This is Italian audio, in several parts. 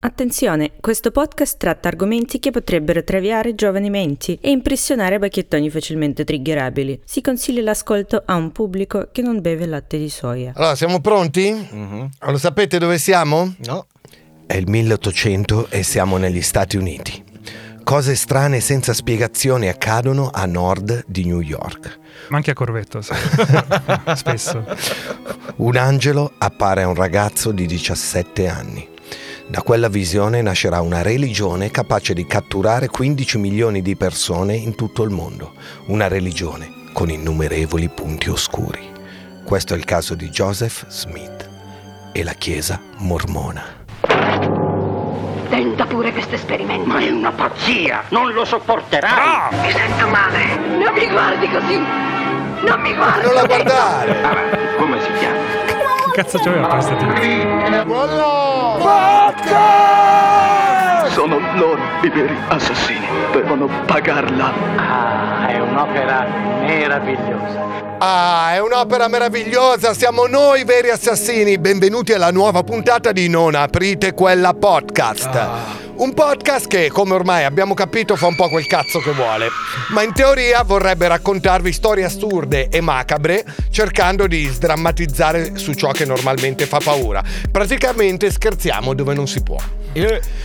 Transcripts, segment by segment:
Attenzione, questo podcast tratta argomenti che potrebbero traviare giovani menti e impressionare bacchettoni facilmente triggerabili. Si consiglia l'ascolto a un pubblico che non beve latte di soia. Allora, siamo pronti? Mm-hmm. Lo sapete dove siamo? No. È il 1800 e siamo negli Stati Uniti. Cose strane senza spiegazioni accadono a nord di New York. Ma anche a Corvetto, sì. Spesso. Un angelo appare a un ragazzo di 17 anni. Da quella visione nascerà una religione capace di catturare 15 milioni di persone in tutto il mondo. Una religione con innumerevoli punti oscuri. Questo è il caso di Joseph Smith e la Chiesa Mormona. Tenta pure questo esperimento. Ma è una pazzia! Non lo sopporterai! No! Mi sento male! Non mi guardi così! Non mi guardi! Non la guardare! Vabbè, come si chiama? Cazzo c'aveva questa tizia? Vodka! Sono loro i veri assassini. Devono pagarla. Ah, è un'opera meravigliosa. Ah, è un'opera meravigliosa. Siamo noi veri assassini. Benvenuti alla nuova puntata di Non Aprite Quella Podcast. Ah. Un podcast che, come ormai abbiamo capito, fa un po' quel cazzo che vuole, ma in teoria vorrebbe raccontarvi storie assurde e macabre, cercando di sdrammatizzare su ciò che normalmente fa paura. Praticamente scherziamo dove non si può.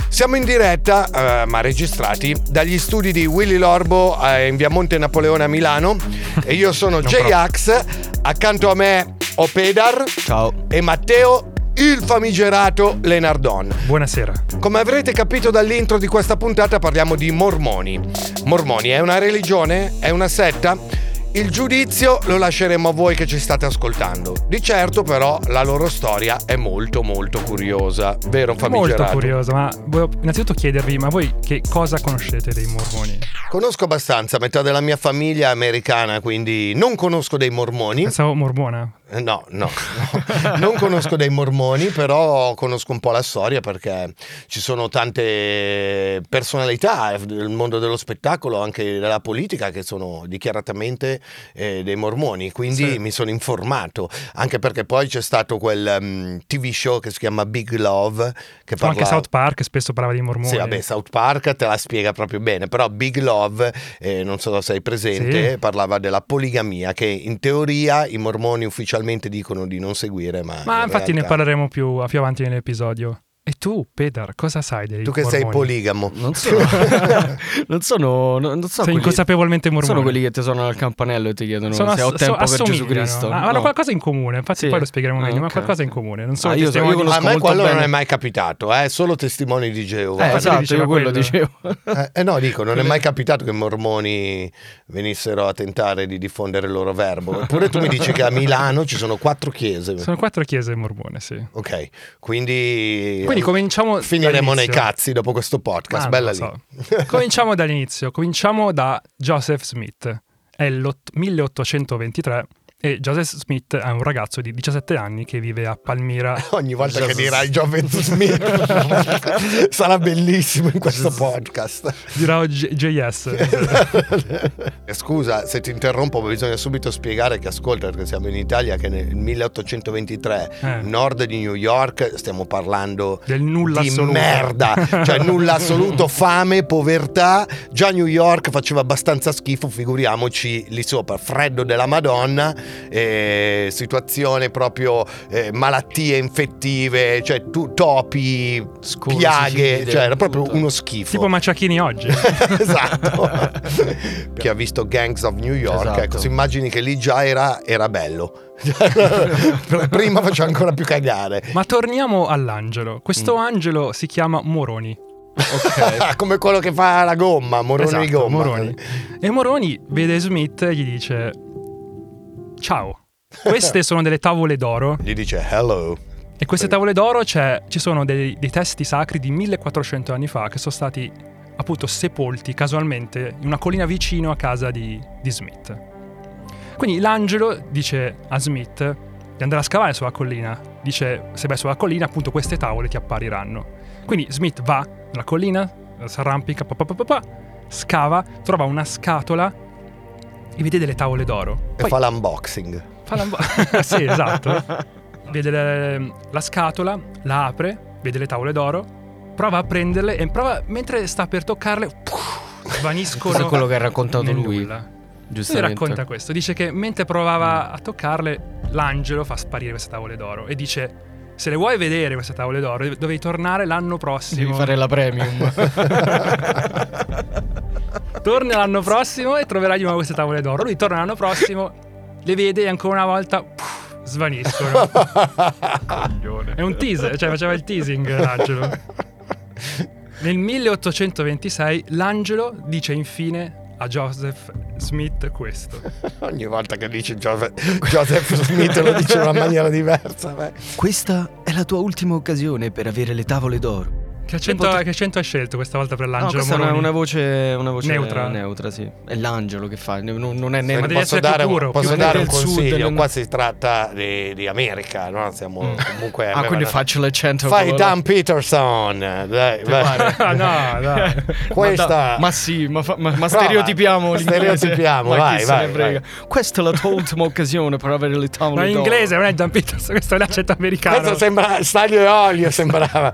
Siamo in diretta, ma registrati, dagli studi di Willy Lorbo in via Monte Napoleone a Milano. E io sono J-Ax, accanto a me ho Pedar. Ciao. E Matteo, il famigerato Lenardon. Buonasera. Come avrete capito dall'intro di questa puntata, parliamo di mormoni. Mormoni è una religione? È una setta? Il giudizio lo lasceremo a voi che ci state ascoltando. Di certo però la loro storia è molto molto curiosa, vero famigerato? Molto curiosa, ma volevo innanzitutto chiedervi, ma voi che cosa conoscete dei mormoni? Conosco abbastanza, metà della mia famiglia è americana, quindi non conosco dei mormoni. Pensavo mormona. No. Non conosco dei mormoni, però conosco un po' la storia perché ci sono tante personalità del mondo dello spettacolo, anche della politica, che sono dichiaratamente dei mormoni, quindi sì. Mi sono informato, anche perché poi c'è stato quel TV show che si chiama Big Love, che parla... Anche South Park spesso parlava di mormoni. Sì, vabbè, South Park te la spiega proprio bene, però Big Love, non so se sei presente, sì. Parlava della poligamia, che in teoria i mormoni ufficialmente dicono di non seguire, ma in infatti realtà... ne parleremo più avanti nell'episodio. E tu, Pedar, cosa sai dei mormoni? Tu che mormoni? Sei poligamo. Non sono sei inconsapevolmente mormoni. Sono quelli che ti suonano al campanello e ti chiedono se ho tempo per Gesù Cristo. Ma hanno qualcosa in comune, infatti sì. Poi lo spiegheremo meglio, okay. Ma qualcosa in comune. Non sono io a me quello bene. Non è mai capitato, solo testimoni di Geova. Esatto, io quello dicevo. No, dico, non è mai capitato che mormoni venissero a tentare di diffondere il loro verbo. Eppure tu mi dici che a Milano ci sono 4 chiese. Sono 4 chiese mormone, sì. Ok, quindi cominciamo. Finiremo nei cazzi dopo questo podcast. Bella lì. Cominciamo dall'inizio. Cominciamo da Joseph Smith. È il 1823 e Joseph Smith è un ragazzo di 17 anni che vive a Palmira. Ogni volta che dirai Joseph Smith sarà bellissimo in questo podcast. Dirò JS. Scusa se ti interrompo, ma bisogna subito spiegare che, ascolta, perché siamo in Italia, che nel 1823, nord di New York, stiamo parlando del nulla di assoluto. Merda, cioè nulla assoluto, fame, povertà. Già New York faceva abbastanza schifo, figuriamoci lì sopra, freddo della Madonna, situazione proprio, malattie infettive, cioè topi, piaghe, cioè era proprio uno schifo. Tipo Maciachini oggi. Esatto. Chi ha visto Gangs of New York, esatto. Ecco, si immagini che lì già era bello. Prima faceva ancora più cagare. Ma torniamo all'angelo. Questo angelo si chiama Moroni. Okay. Come quello che fa la gomma, Moroni, esatto, di gomma. Moroni. E Moroni vede Smith e gli dice: ciao, queste sono delle tavole d'oro. Gli dice hello. E queste tavole d'oro ci sono dei testi sacri di 1400 anni fa che sono stati appunto sepolti casualmente in una collina vicino a casa di Smith. Quindi l'angelo dice a Smith di andare a scavare sulla collina. Dice: se vai sulla collina, appunto, queste tavole ti appariranno. Quindi Smith va nella collina, si arrampica, scava, trova una scatola e vede delle tavole d'oro. Poi, e fa l'unboxing. Sì, esatto. Vede la scatola, la apre, vede le tavole d'oro, prova a prenderle e prova, mentre sta per toccarle, svaniscono. Questo è quello che ha raccontato lui. Nulla. Lui racconta questo, dice che mentre provava a toccarle, l'angelo fa sparire queste tavole d'oro e dice: se le vuoi vedere queste tavole d'oro dovevi tornare l'anno prossimo, devi fare la premium. Torna l'anno prossimo e troverai di nuovo queste tavole d'oro. Lui torna l'anno prossimo, le vede e ancora una volta svaniscono. È un teaser, cioè faceva il teasing l'angelo. Nel 1826 l'angelo dice infine a Joseph Smith questo. Ogni volta che dice Joseph Smith lo dice in una maniera diversa. Beh. Questa è la tua ultima occasione per avere le tavole d'oro. Che accento hai scelto questa volta per l'angelo? No, questa Moroni? È una voce neutra, sì. È l'angelo che fa, non è né. Ma posso dare, puro, posso dare un consiglio? Sud, qua si tratta di America, no? Siamo comunque. Ah, quindi faccio l'accento. Fai Dan Peterson, dai, vai. No. Questa. Ma stereotipiamo. Stereotipiamo, vai. Questa è la tua ultima occasione per avere le tavole d'oro. Ma in inglese non è Dan Peterson, questo è l'accento americano. Questo sembra staglio e olio, sembrava.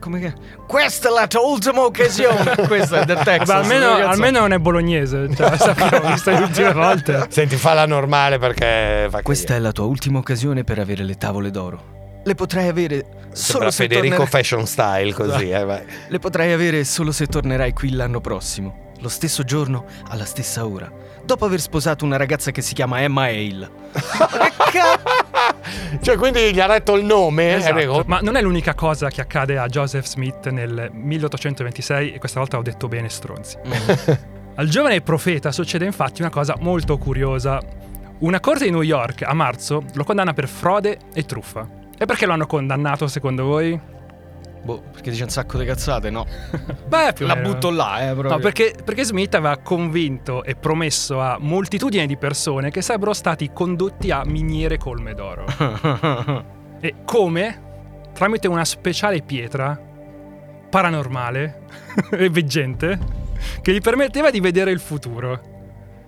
Come che? Questa è la tua ultima occasione. Questa è del Texas. Vabbè, almeno non è bolognese. Cioè, sappiamo, visto le ultime volte. Senti, fa la normale perché. Questa è la tua ultima occasione per avere le tavole d'oro. Le potrai avere solo se Federico tornerai... Fashion Style così. Vai. Le potrai avere solo se tornerai qui l'anno prossimo, lo stesso giorno, alla stessa ora, dopo aver sposato una ragazza che si chiama Emma Hale. Cioè, quindi gli ha retto il nome, esatto. Ma non è l'unica cosa che accade a Joseph Smith nel 1826, e questa volta ho detto bene, stronzi. Al giovane profeta succede infatti una cosa molto curiosa. Una corte di New York a marzo lo condanna per frode e truffa. E perché lo hanno condannato, secondo voi? Boh, perché dice un sacco di cazzate, no? Beh, più la meno. Butto là, proprio. No, perché Smith aveva convinto e promesso a moltitudini di persone che sarebbero stati condotti a miniere colme d'oro. E come? Tramite una speciale pietra paranormale e veggente che gli permetteva di vedere il futuro.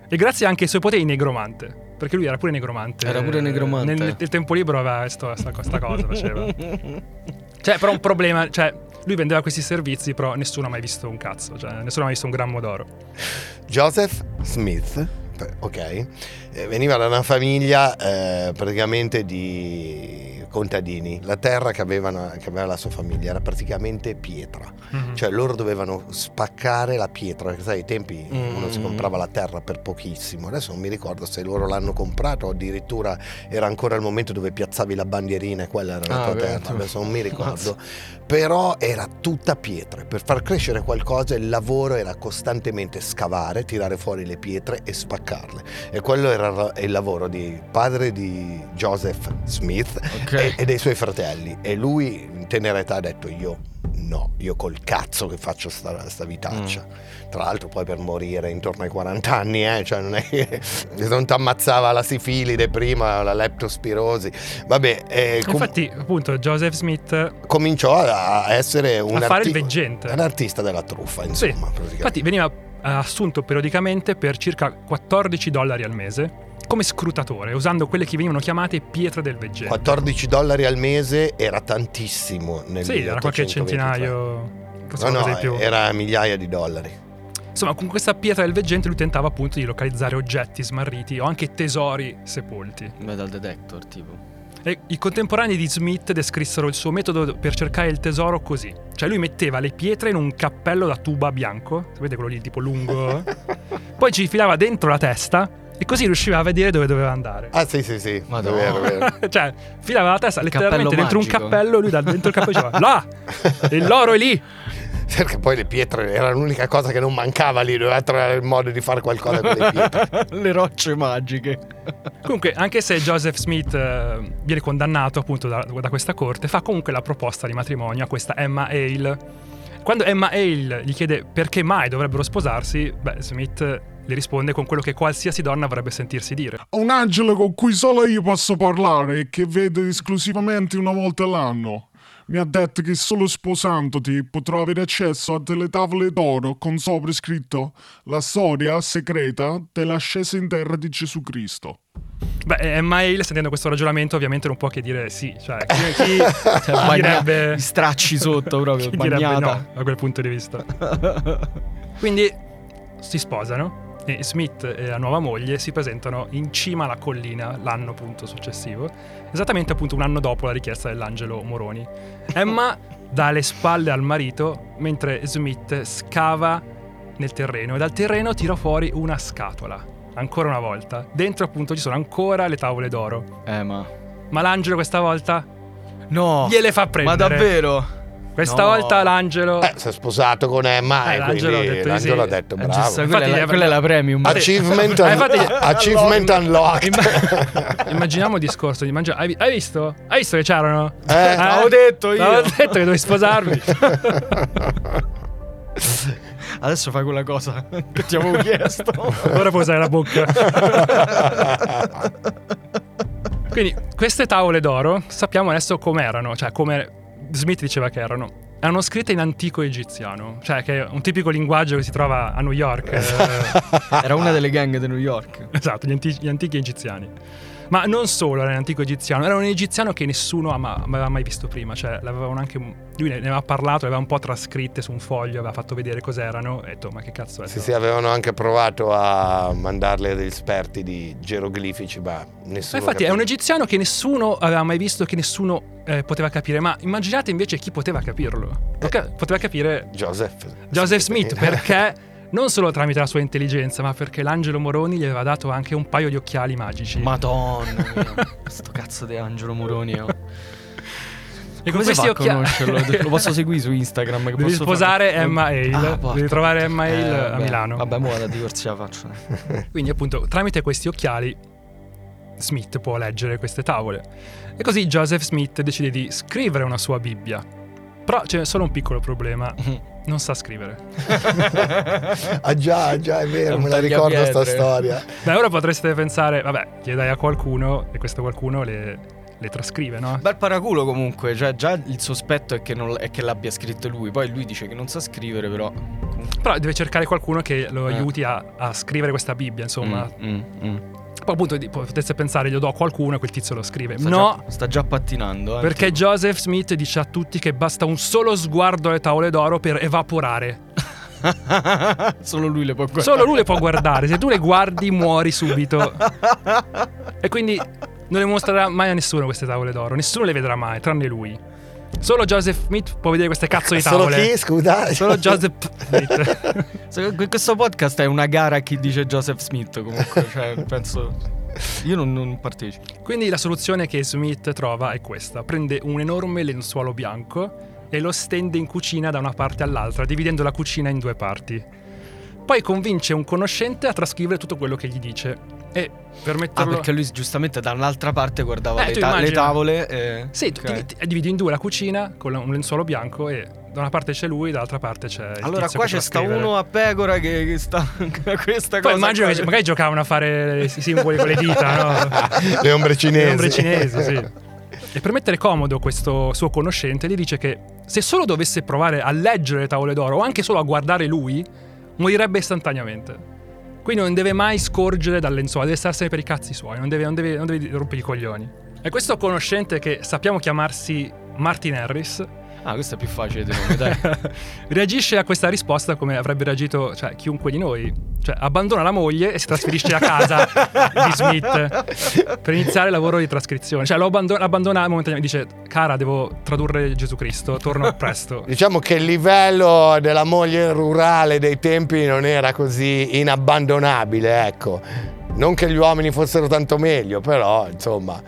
E grazie anche ai suoi poteri negromante. Perché lui era pure negromante. Nel tempo libero aveva questa cosa, faceva. Cioè, però un problema, cioè, lui vendeva questi servizi, però nessuno ha mai visto un cazzo, cioè, nessuno ha mai visto un grammo d'oro. Joseph Smith, ok, veniva da una famiglia praticamente di contadini. La terra che aveva la sua famiglia era praticamente pietra, cioè loro dovevano spaccare la pietra, perché sai, ai tempi uno si comprava la terra per pochissimo. Adesso non mi ricordo se loro l'hanno comprato, addirittura era ancora il momento dove piazzavi la bandierina e quella era la tua terra, adesso non mi ricordo. Però era tutta pietra. Per far crescere qualcosa il lavoro era costantemente scavare, tirare fuori le pietre e spaccarle, e quello era il lavoro di padre di Joseph Smith, okay, e dei suoi fratelli. E lui in tenera età ha detto: io col cazzo che faccio sta vitaccia. Tra l'altro poi per morire intorno ai 40 anni, cioè non è che non ti ammazzava la sifilide prima, la leptospirosi. Vabbè, infatti appunto Joseph Smith cominciò a essere a fare il veggente, un artista della truffa, insomma. Sì. Infatti veniva assunto periodicamente per circa $14 al mese come scrutatore, usando quelle che venivano chiamate pietre del veggente. $14 al mese era tantissimo nel 1823. Sì, era qualche centinaio. No, era migliaia di dollari. Insomma, con questa pietra del veggente lui tentava appunto di localizzare oggetti smarriti o anche tesori sepolti. Metal detector, tipo. E i contemporanei di Smith descrissero il suo metodo per cercare il tesoro così. Cioè lui metteva le pietre in un cappello da tuba bianco, sapete quello lì tipo lungo? Poi ci filava dentro la testa e così riusciva a vedere dove doveva andare. Ah sì, vero. Cioè filava la testa letteralmente dentro un cappello, lui da dentro il cappello diceva: là, l'oro è lì! Perché poi le pietre era l'unica cosa che non mancava lì, doveva trovare il modo di fare qualcosa con le pietre. Le rocce magiche. Comunque, anche se Joseph Smith viene condannato appunto da questa corte, fa comunque la proposta di matrimonio a questa Emma Hale. Quando Emma Hale gli chiede perché mai dovrebbero sposarsi, Smith le risponde con quello che qualsiasi donna vorrebbe sentirsi dire: un angelo con cui solo io posso parlare e che vedo esclusivamente una volta all'anno. Mi ha detto che solo sposandoti potrò avere accesso a delle tavole d'oro con sopra scritto la storia segreta dell'ascesa in terra di Gesù Cristo. Beh, Emma Hale, sentendo questo ragionamento, ovviamente non può che dire sì. Cioè, chi direbbe... stracci sotto proprio, chi bagnata. Direbbe no, da quel punto di vista. Quindi si sposano. E Smith e la nuova moglie si presentano in cima alla collina l'anno appunto successivo, esattamente appunto un anno dopo la richiesta dell'angelo Moroni. Emma dà le spalle al marito mentre Smith scava nel terreno e dal terreno tira fuori una scatola, ancora una volta. Dentro appunto ci sono ancora le tavole d'oro. Ma l'angelo questa volta no, gliele fa prendere. Ma davvero? Questa volta l'angelo si è sposato con Emma, l'angelo ha detto, l'angelo ha detto bravo, giusto, infatti, quella è la premium achievement, achievement unlocked. Immaginiamo il discorso di mangiare. Hai visto che c'erano? L'avevo detto io, l'avevo detto che dovevi sposarmi. Adesso fai quella cosa che ti avevo chiesto. Ora puoi usare la bocca. Quindi queste tavole d'oro sappiamo adesso come erano, cioè come Smith diceva che erano scritte in antico egiziano, cioè che è un tipico linguaggio che si trova a New York. Era una delle gang di New York. Esatto, gli antichi egiziani. Ma non solo era un antico egiziano, era un egiziano che nessuno aveva mai visto prima, cioè l'avevano anche, lui ne aveva parlato, aveva un po' trascritte su un foglio, aveva fatto vedere cos'erano e detto ma che cazzo è? Sì, avevano anche provato a mandarle ad esperti di geroglifici, ma nessuno. Infatti è un egiziano che nessuno aveva mai visto, che nessuno poteva capire, ma immaginate invece chi poteva capirlo. Poteva capire Joseph Smith, perché non solo tramite la sua intelligenza, ma perché l'angelo Moroni gli aveva dato anche un paio di occhiali magici. Madonna mia, sto cazzo di angelo Moroni. E come si fa a conoscerlo? Lo posso seguire su Instagram? Che devi posso sposare fare... Emma Hale, devi trovare Emma Hale a Milano. Vabbè, mo da divorziare faccio. Quindi appunto tramite questi occhiali Smith può leggere queste tavole. E così Joseph Smith decide di scrivere una sua Bibbia. Però c'è solo un piccolo problema. Non sa scrivere. Già, è vero, me la ricordo sta storia. Beh, ora potreste pensare, vabbè, chiedai a qualcuno e questo qualcuno le trascrive, no? Bel paraculo comunque, cioè già il sospetto è che l'abbia scritto lui, poi lui dice che non sa scrivere, però deve cercare qualcuno che lo aiuti a scrivere questa Bibbia, insomma. Poi appunto potesse pensare glielo do a qualcuno e quel tizio lo scrive. Sta già pattinando. Perché tipo. Joseph Smith dice a tutti che basta un solo sguardo alle tavole d'oro per evaporare. Solo lui le può guardare. Se tu le guardi muori subito. E quindi non le mostrerà mai a nessuno queste tavole d'oro. Nessuno le vedrà mai tranne lui. Solo Joseph Smith può vedere queste cazzo di tavole. Solo chi? Scusa. Solo Joseph Smith. Questo podcast è una gara a chi dice Joseph Smith comunque, cioè penso io non partecipo. Quindi la soluzione che Smith trova è questa: prende un enorme lenzuolo bianco e lo stende in cucina da una parte all'altra, dividendo la cucina in due parti. Poi convince un conoscente a trascrivere tutto quello che gli dice. E per metterlo... perché lui giustamente dall'altra parte guardava le tavole e... Sì, okay. Dividi in due la cucina con un lenzuolo bianco e da una parte c'è lui, dall'altra parte c'è il allora tizio qua c'è sta uno a pecora che sta questa poi cosa. Immagino che magari giocavano a fare i simboli con le dita, no? Le ombre cinesi. Le ombre cinesi, sì. E per mettere comodo questo suo conoscente gli dice che se solo dovesse provare a leggere le tavole d'oro o anche solo a guardare lui, morirebbe istantaneamente. Quindi non deve mai scorgere dal lenzuolo, deve starsene per i cazzi suoi, non deve rompere i coglioni. E questo conoscente, che sappiamo chiamarsi Martin Harris... Ah, questo è più facile di nome, dai. Reagisce a questa risposta come avrebbe reagito, cioè, chiunque di noi. Cioè, abbandona la moglie e si trasferisce a casa di Smith per iniziare il lavoro di trascrizione. Cioè, lo abbandona momentaneamente, dice, cara, devo tradurre Gesù Cristo, torno presto. Diciamo che il livello della moglie rurale dei tempi non era così inabbandonabile, ecco. Non che gli uomini fossero tanto meglio, però, insomma...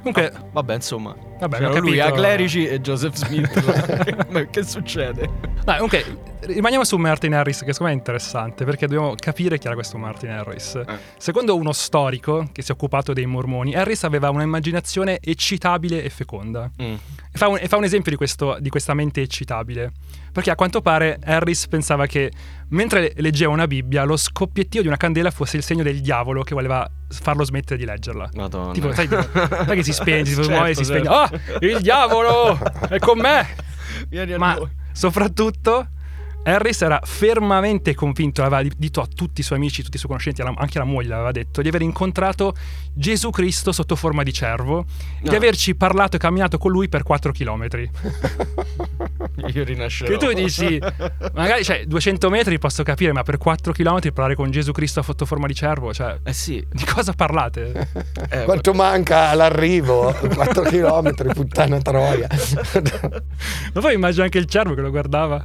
Comunque, vabbè, insomma... Vabbè, cioè, lui ha Clerici e Joseph Smith. Ma che succede? Comunque rimaniamo su Martin Harris, che secondo me è interessante perché dobbiamo capire chi era questo Martin Harris. Secondo uno storico che si è occupato dei mormoni, Harris aveva un'immaginazione eccitabile e feconda. E fa un esempio di questa mente eccitabile, perché a quanto pare Harris pensava che mentre leggeva una Bibbia lo scoppiettio di una candela fosse il segno del diavolo che voleva farlo smettere di leggerla. Madonna. Tipo sai che si spegne, si muove, si spegne. Oh! il diavolo è con me. Vieni a noi. Soprattutto Harris era fermamente convinto, aveva detto a tutti i suoi amici, tutti i suoi conoscenti, anche la moglie l'aveva detto, di aver incontrato Gesù Cristo sotto forma di cervo, di averci parlato e camminato con lui per 4 chilometri. Io rinascerò. Che tu dici, magari 200 metri posso capire, ma per 4 chilometri parlare con Gesù Cristo sotto forma di cervo, sì, di cosa parlate? Quanto manca all'arrivo? 4 chilometri, puttana troia. Ma poi immagino anche il cervo che lo guardava.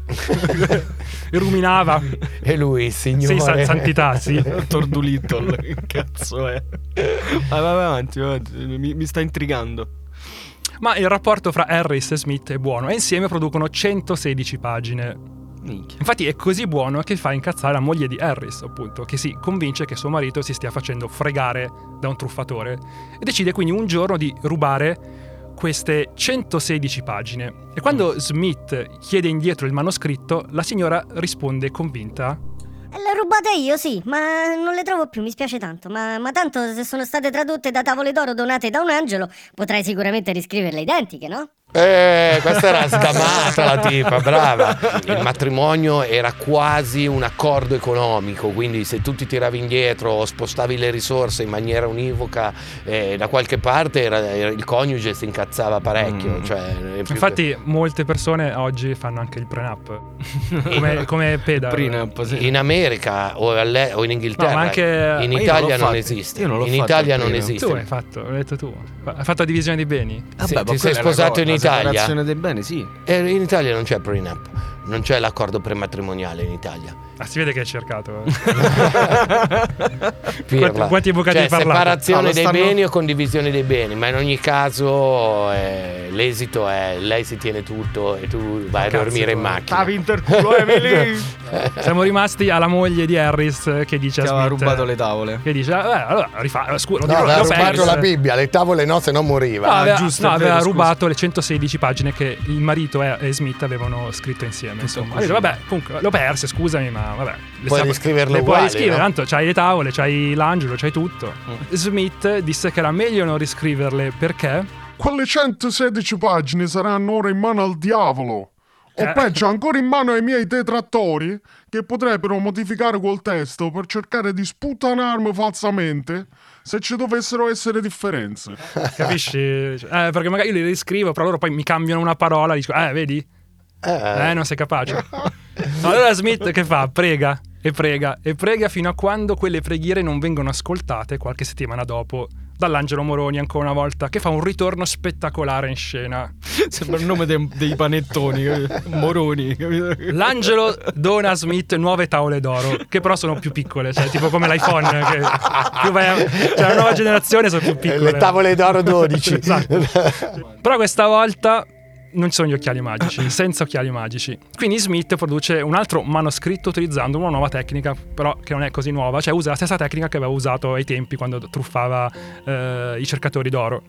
Ruminava. E lui, signore, sì, santità, sì. Tordulito, che cazzo è? Vai avanti, mi sta intrigando. Ma il rapporto fra Harris e Smith è buono, e insieme producono 116 pagine. Minchia. Infatti è così buono che fa incazzare la moglie di Harris, appunto, che si convince che suo marito si stia facendo fregare da un truffatore, e decide quindi un giorno di rubare queste 116 pagine. E quando Smith chiede indietro il manoscritto, la signora risponde convinta: "L'ho rubata io, sì, ma non le trovo più, mi spiace tanto. Ma tanto se sono state tradotte da tavole d'oro donate da un angelo, potrei sicuramente riscriverle identiche, no?" Questa era sgamata la tipa, brava. Il matrimonio era quasi un accordo economico, quindi se tu ti tiravi indietro o spostavi le risorse in maniera univoca da qualche parte, il coniuge si incazzava parecchio. Infatti molte persone oggi fanno anche il prenup, come Pedar. Prenup, sì. In America o in Inghilterra, no, ma anche in Italia non esiste. In Italia non esiste. Tu hai fatto, ho detto tu. Hai fatto la divisione dei beni. Sì, ti sei sposato in Italia. Separazione dei beni, sì. In Italia non c'è prenup, non c'è l'accordo prematrimoniale in Italia. Si vede che hai cercato. Quanti avvocati hai parlato? Separazione dei beni o condivisione dei beni, ma in ogni caso l'esito è lei si tiene tutto e tu vai a dormire in macchina. Stavi interculo, Emily. Siamo rimasti alla moglie di Harris che dice che aveva rubato le tavole. Che dice, allora rifà, scusa, no, aveva rubato la Bibbia, le tavole no, se no moriva. Aveva rubato le 116 pagine che il marito e Smith avevano scritto insieme. Insomma, vabbè, comunque l'ho perse, scusami, ma vabbè, puoi riscriverlo uguale, puoi riscrivere, no? Tanto c'hai le tavole, c'hai l'angelo, c'hai tutto. Smith disse che era meglio non riscriverle perché quelle 116 pagine saranno ora in mano al diavolo, o peggio ancora in mano ai miei detrattori, che potrebbero modificare quel testo per cercare di sputanarmi falsamente se ci dovessero essere differenze. Capisci? Perché magari io le riscrivo, però loro poi mi cambiano una parola e dico, vedi? Non sei capace. Allora Smith che fa? Prega e prega e prega fino a quando quelle preghiere non vengono ascoltate qualche settimana dopo dall'angelo Moroni, ancora una volta, che fa un ritorno spettacolare in scena. Sembra il nome dei panettoni, Moroni. L'angelo dona a Smith nuove tavole d'oro, che però sono più piccole, tipo come l'iPhone, che la nuova generazione sono più piccole. Le tavole d'oro 12. Esatto. Però questa volta non ci sono gli occhiali magici, senza occhiali magici. Quindi Smith produce un altro manoscritto utilizzando una nuova tecnica, però che non è così nuova, usa la stessa tecnica che aveva usato ai tempi quando truffava i cercatori d'oro.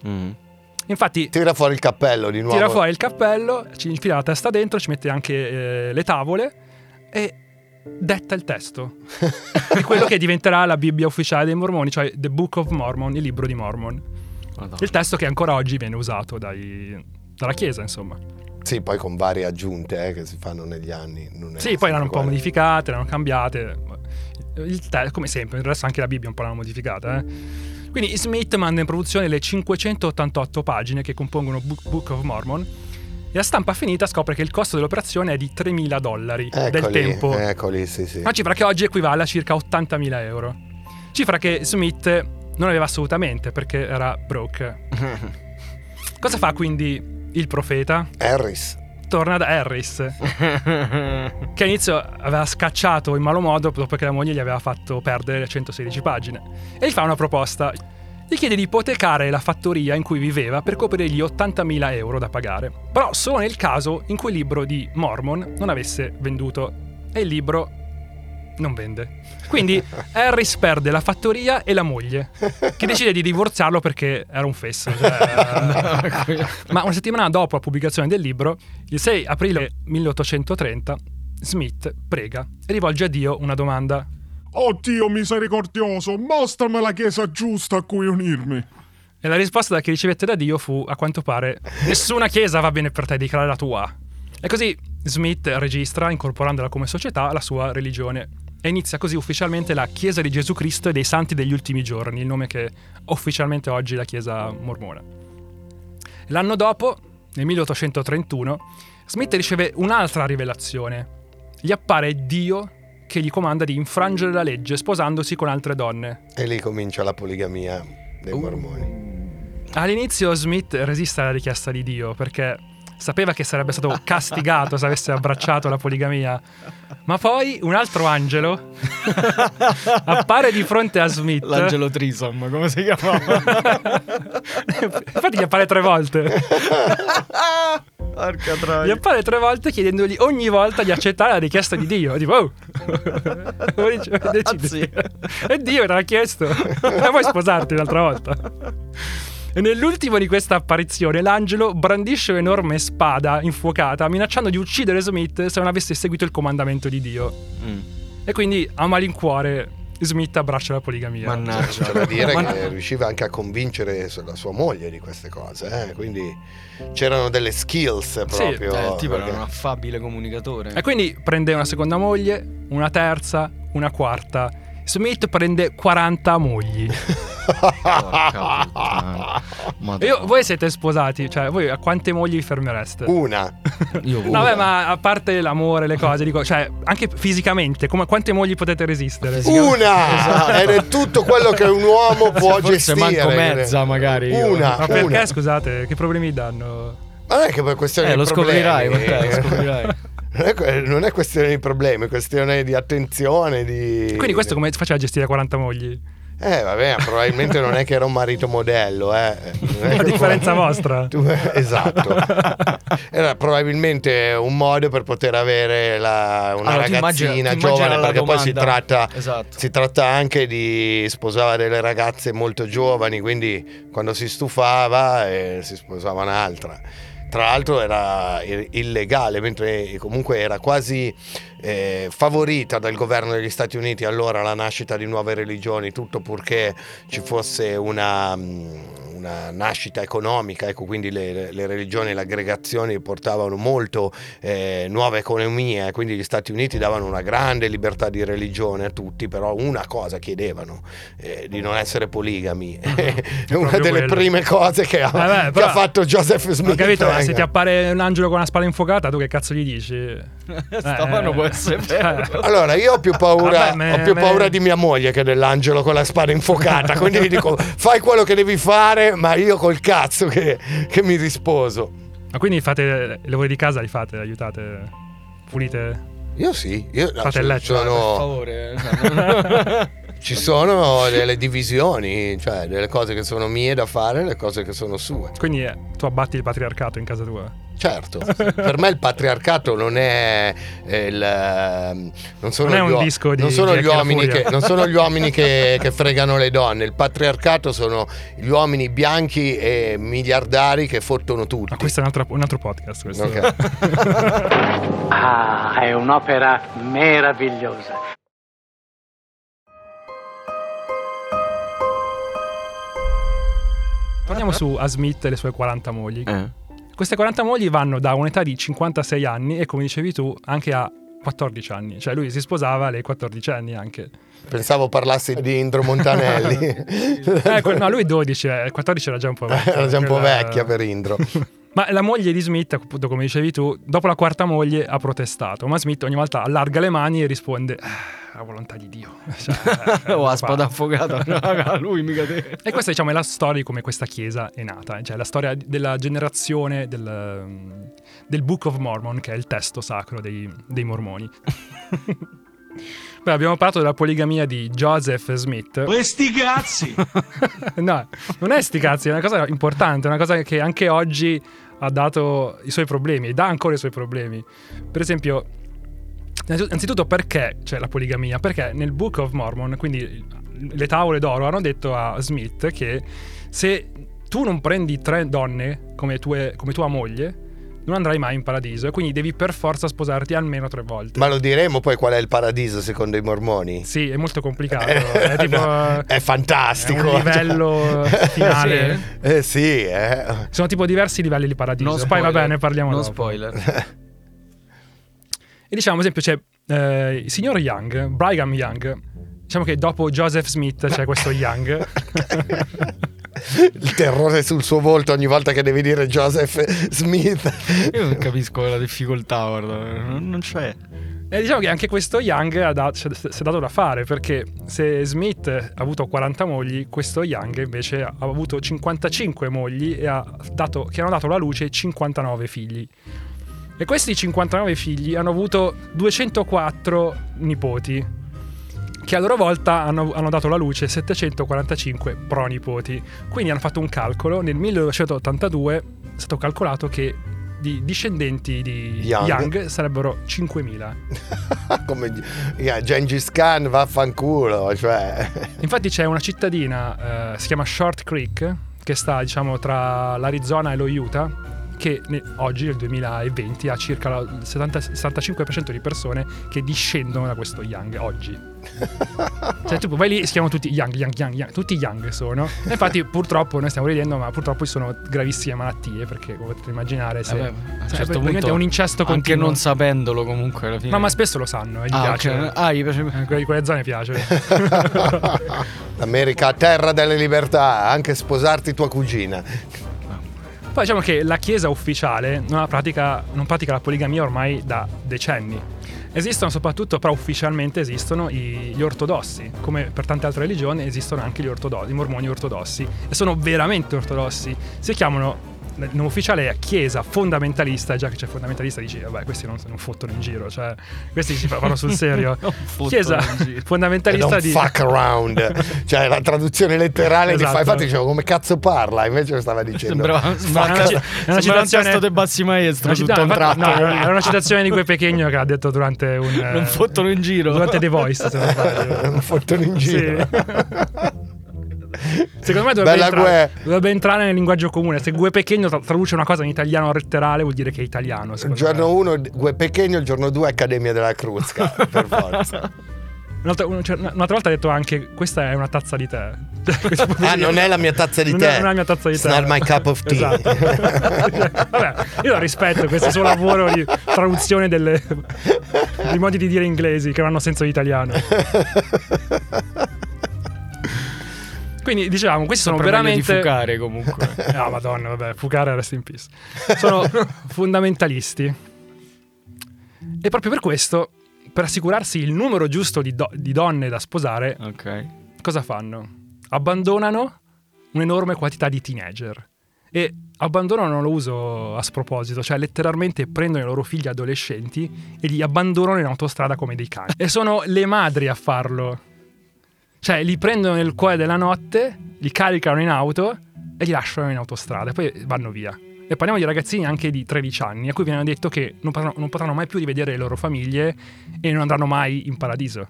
Infatti tira fuori il cappello di nuovo. Tira fuori il cappello, ci infila la testa dentro, ci mette anche le tavole e detta il testo di quello che diventerà la Bibbia ufficiale dei mormoni, The Book of Mormon, il libro di Mormon. Madonna. Il testo che ancora oggi viene usato dalla Chiesa, insomma. Sì, poi con varie aggiunte che si fanno negli anni. Sì, poi l'hanno un po' modificate, l'hanno cambiate. Come sempre, il resto anche la Bibbia un po' l'hanno modificata. Quindi Smith manda in produzione le 588 pagine che compongono Book of Mormon, e a stampa finita scopre che il costo dell'operazione è di $3.000 del tempo. Eccoli, sì. Una cifra che oggi equivale a circa €80.000. Cifra che Smith non aveva assolutamente perché era broke. Cosa fa quindi il profeta? Harris. Torna da Harris, che all'inizio aveva scacciato in malo modo dopo che la moglie gli aveva fatto perdere le 116 pagine. E gli fa una proposta. Gli chiede di ipotecare la fattoria in cui viveva per coprire gli €80.000 da pagare. Però solo nel caso in cui il libro di Mormon non avesse venduto. E il libro non vende. Quindi Harris perde la fattoria e la moglie, che decide di divorziarlo perché era un fesso. Ma una settimana dopo la pubblicazione del libro, il 6 aprile 1830, Smith prega e rivolge a Dio una domanda. Oh Dio misericordioso, mostrami la chiesa giusta a cui unirmi. E la risposta che ricevette da Dio fu, a quanto pare, nessuna chiesa va bene per te, dichiara la tua. E così Smith registra, incorporandola come società, la sua religione. E inizia così ufficialmente la Chiesa di Gesù Cristo e dei Santi degli Ultimi Giorni, il nome che ufficialmente oggi è la Chiesa Mormona. L'anno dopo, nel 1831, Smith riceve un'altra rivelazione. Gli appare Dio che gli comanda di infrangere la legge sposandosi con altre donne. E lì comincia la poligamia dei mormoni. All'inizio Smith resiste alla richiesta di Dio perché sapeva che sarebbe stato castigato se avesse abbracciato la poligamia, ma poi un altro angelo appare di fronte a Smith. L'angelo Trisom, come si chiamava? Infatti gli appare 3 volte. Gli appare 3 volte chiedendogli ogni volta di accettare la richiesta di Dio. Tipo, oh, decidi. E Dio te l'ha chiesto, e vuoi sposarti un'altra volta? E nell'ultimo di questa apparizione l'angelo brandisce un'enorme spada infuocata, minacciando di uccidere Smith se non avesse seguito il comandamento di Dio. E quindi a malincuore Smith abbraccia la poligamia. Mannaggia. C'è da dire che riusciva anche a convincere la sua moglie di queste cose, eh? Quindi c'erano delle skills proprio. Sì, tipo perché era un affabile comunicatore. E quindi prende una seconda moglie, una terza, una quarta. Smith prende 40 mogli. Voi siete sposati, cioè voi a quante mogli vi fermereste? Una. Io una. Vabbè, ma a parte l'amore, le cose, dico, cioè anche fisicamente, come quante mogli potete resistere? Una. Esatto. Ed è tutto quello che un uomo può gestire. Manco mezza, magari. Una. Ma perché una. Scusate, che problemi danno? Ma non è che per questione di problemi. Lo scoprirai. Non è questione di problemi, è questione di attenzione. Quindi questo come faceva a gestire 40 mogli? Vabbè, probabilmente non è che era un marito modello, a differenza vostra. Esatto. Era probabilmente un modo per poter avere una ragazzina giovane, perché poi si tratta anche di sposava delle ragazze molto giovani, quindi quando si stufava si sposava un'altra. Tra l'altro era illegale, mentre comunque era quasi favorita dal governo degli Stati Uniti allora la nascita di nuove religioni, tutto purché ci fosse una nascita economica, ecco, quindi le religioni e le aggregazioni portavano molto nuova economia, quindi gli Stati Uniti davano una grande libertà di religione a tutti, però una cosa chiedevano, di non essere poligami. È una delle prime cose che ha fatto Joseph Smith. Capito, se ti appare un angelo con una spada infuocata, tu che cazzo gli dici? Stefano può essere bello. Allora io ho più paura di mia moglie che dell'angelo con la spada infuocata, quindi vi dico, fai quello che devi fare, ma io col cazzo che mi risposo. Ma quindi fate i lavori di casa, li fate, aiutate, pulite? Io sì, fate il letto, per favore. Ci sono delle divisioni, cioè delle cose che sono mie da fare e le cose che sono sue. Quindi tu abbatti il patriarcato in casa tua? Certo, per me il patriarcato non è non sono gli uomini che fregano le donne. Il patriarcato sono gli uomini bianchi e miliardari che fottono tutti. Ma questo è un altro podcast, questo. Okay. È un'opera meravigliosa. Torniamo su a Smith e le sue 40 mogli. Queste 40 mogli vanno da un'età di 56 anni e, come dicevi tu, anche a 14 anni. Cioè lui si sposava, lei 14 anni anche. Pensavo parlassi di Indro Montanelli. No, lui 12, 14 era già un po' vecchia. Era già un po' vecchia per Indro. Ma la moglie di Smith, appunto, come dicevi tu, dopo la quarta moglie ha protestato, ma Smith ogni volta allarga le mani e risponde la volontà di Dio. Cioè, o a spada affogata, no, lui mica te. E questa, diciamo, è la storia di come questa chiesa è nata, cioè la storia della generazione del Book of Mormon, che è il testo sacro dei mormoni. Beh, abbiamo parlato della poligamia di Joseph Smith. Questi cazzi! No, non è sti cazzi, è una cosa importante, è una cosa che anche oggi ha dato i suoi problemi e dà ancora i suoi problemi. Per esempio, innanzitutto perché c'è la poligamia? Perché nel Book of Mormon, quindi le tavole d'oro, hanno detto a Smith che se tu non prendi 3 donne come tua moglie, non andrai mai in paradiso, e quindi devi per forza sposarti almeno 3 volte. Ma lo diremo poi qual è il paradiso secondo i mormoni? Sì, è molto complicato, è, tipo, no, è fantastico, è un livello finale. Sì. Sì, sono tipo diversi livelli di paradiso. No spoiler, poi vabbè, ne parliamo dopo. Spoiler. E diciamo, ad esempio, c'è il signor Young, Brigham Young. Diciamo che dopo Joseph Smith c'è questo Young. Il terrore sul suo volto ogni volta che devi dire Joseph Smith. Io non capisco la difficoltà, guarda, non c'è. E diciamo che anche questo Young si è dato da fare, perché se Smith ha avuto 40 mogli, questo Young invece ha avuto 55 mogli e che hanno dato alla luce 59 figli. E questi 59 figli hanno avuto 204 nipoti, che a loro volta hanno dato alla luce 745 pronipoti. Quindi hanno fatto un calcolo, nel 1982 è stato calcolato che di discendenti di Young sarebbero 5.000. Come Gengis Khan, vaffanculo, cioè. Infatti c'è una cittadina, si chiama Short Creek, che sta, diciamo, tra l'Arizona e lo Utah, che oggi nel 2020 ha circa il 75% di persone che discendono da questo Young oggi. Cioè tu vai lì, si chiamano tutti Young, tutti Young sono. E infatti purtroppo noi stiamo ridendo, ma purtroppo sono gravissime malattie, perché come potete immaginare è un incesto continuo. Anche non sapendolo comunque alla fine. Ma spesso lo sanno e gli piace. Okay. Gli piace. Di quelle zone piace. America, terra delle libertà, anche sposarti tua cugina. Poi diciamo che la Chiesa ufficiale non pratica la poligamia ormai da decenni. Esistono soprattutto, però ufficialmente esistono gli ortodossi, come per tante altre religioni esistono anche i mormoni ortodossi, e sono veramente ortodossi. Si chiamano, il nome ufficiale è Chiesa Fondamentalista, già che c'è fondamentalista dici vabbè, questi non fottono in giro, cioè questi si fanno sul serio. Chiesa Fondamentalista non di fuck around. Cioè la traduzione letterale, esatto. Infatti dicevo, come cazzo parla, invece stava dicendo una citazione del Bassi Maestro, tutto un tratto. No, era una citazione di quel Pechegno che ha detto durante un non fottono in giro, durante The Voice, se non sbaglio. Non fottono in giro. Sì. Secondo me dovrebbe entrare nel linguaggio comune. Se Gue Pechegno traduce una cosa in italiano letterale, vuol dire che è italiano. Il giorno 1 Gue Pechegno, il giorno 2 Accademia della Crusca. Per forza. Un'altra volta ha detto anche: questa è una tazza di tè. Non è la mia tazza di tè. Non è la mia tazza di tè. Not my cup of tea. Esatto. Vabbè, io la rispetto questo suo lavoro di traduzione dei modi di dire inglesi che non hanno senso di italiano. Quindi diciamo, questi sono veramente di fucare comunque. Ah, madonna, vabbè, fucare, rest in peace. Sono fondamentalisti. E proprio per questo, per assicurarsi il numero giusto di donne da sposare, okay, cosa fanno? Abbandonano un'enorme quantità di teenager. E abbandonano l'uso a sproposito, cioè letteralmente prendono i loro figli adolescenti e li abbandonano in autostrada come dei cani. E sono le madri a farlo. Cioè li prendono nel cuore della notte, li caricano in auto e li lasciano in autostrada e poi vanno via. E parliamo di ragazzini anche di 13 anni a cui viene detto che non potranno mai più rivedere le loro famiglie e non andranno mai in paradiso.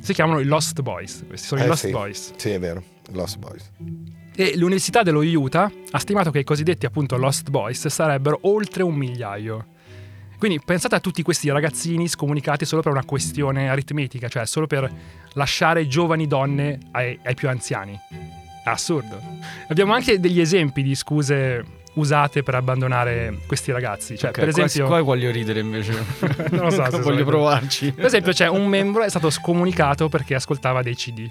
Si chiamano i Lost Boys, questi sono i Lost Boys. Sì, è vero, Lost Boys. E l'Università dello Utah ha stimato che i cosiddetti appunto Lost Boys sarebbero oltre 1 migliaio. Quindi pensate a tutti questi ragazzini scomunicati solo per una questione aritmetica, cioè solo per lasciare giovani donne ai più anziani. È assurdo. Abbiamo anche degli esempi di scuse usate per abbandonare questi ragazzi. Cioè, okay, per esempio, qua voglio ridere invece. Non lo so, voglio provarci. Per esempio, c'è un membro è stato scomunicato perché ascoltava dei CD.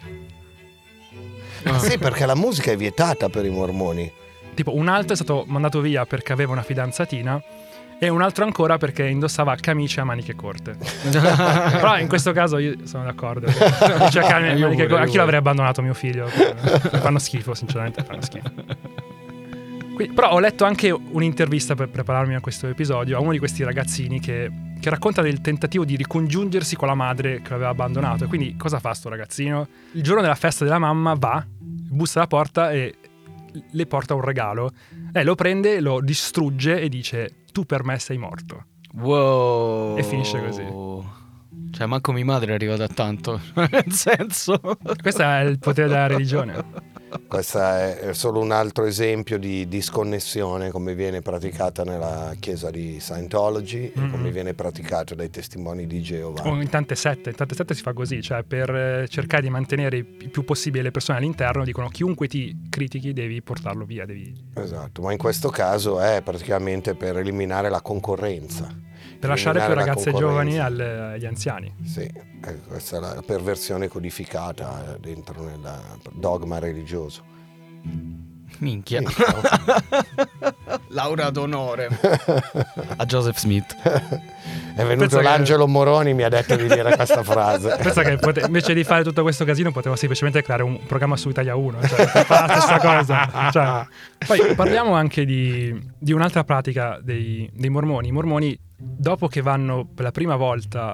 Ah. Sì, perché la musica è vietata per i mormoni. Tipo, un altro è stato mandato via perché aveva una fidanzatina. E un altro ancora perché indossava camicia a maniche corte. Però in questo caso io sono d'accordo. Cioè, anch'io l'avrei abbandonato mio figlio. Fanno schifo, sinceramente fanno schifo. Quindi, però ho letto anche un'intervista per prepararmi a questo episodio a uno di questi ragazzini che racconta del tentativo di ricongiungersi con la madre che l'aveva abbandonato. E quindi cosa fa sto ragazzino? Il giorno della festa della mamma va, bussa alla porta e le porta un regalo. Lei lo prende, lo distrugge e dice: tu per me sei morto. Wow. E finisce così. Cioè manco mia madre è arrivata a tanto. Nel senso, questo è il potere della religione. Questo è solo un altro esempio di disconnessione, come viene praticata nella chiesa di Scientology e come viene praticato dai testimoni di Geova. O in tante sette si fa così, cioè per cercare di mantenere il più possibile le persone all'interno dicono chiunque ti critichi devi portarlo via, devi... Esatto, ma in questo caso è praticamente per eliminare la concorrenza. Per lasciare più ragazze giovani agli anziani. Sì, questa è la perversione codificata dentro nel dogma religioso. Minchia. Laura d'onore a Joseph Smith. È venuto l'angelo Moroni, mi ha detto di dire questa frase. Penso che invece di fare tutto questo casino potremmo semplicemente creare un programma su Italia 1, cioè, per fare la stessa cosa, cioè. Poi parliamo anche di un'altra pratica dei mormoni. I mormoni, dopo che vanno per la prima volta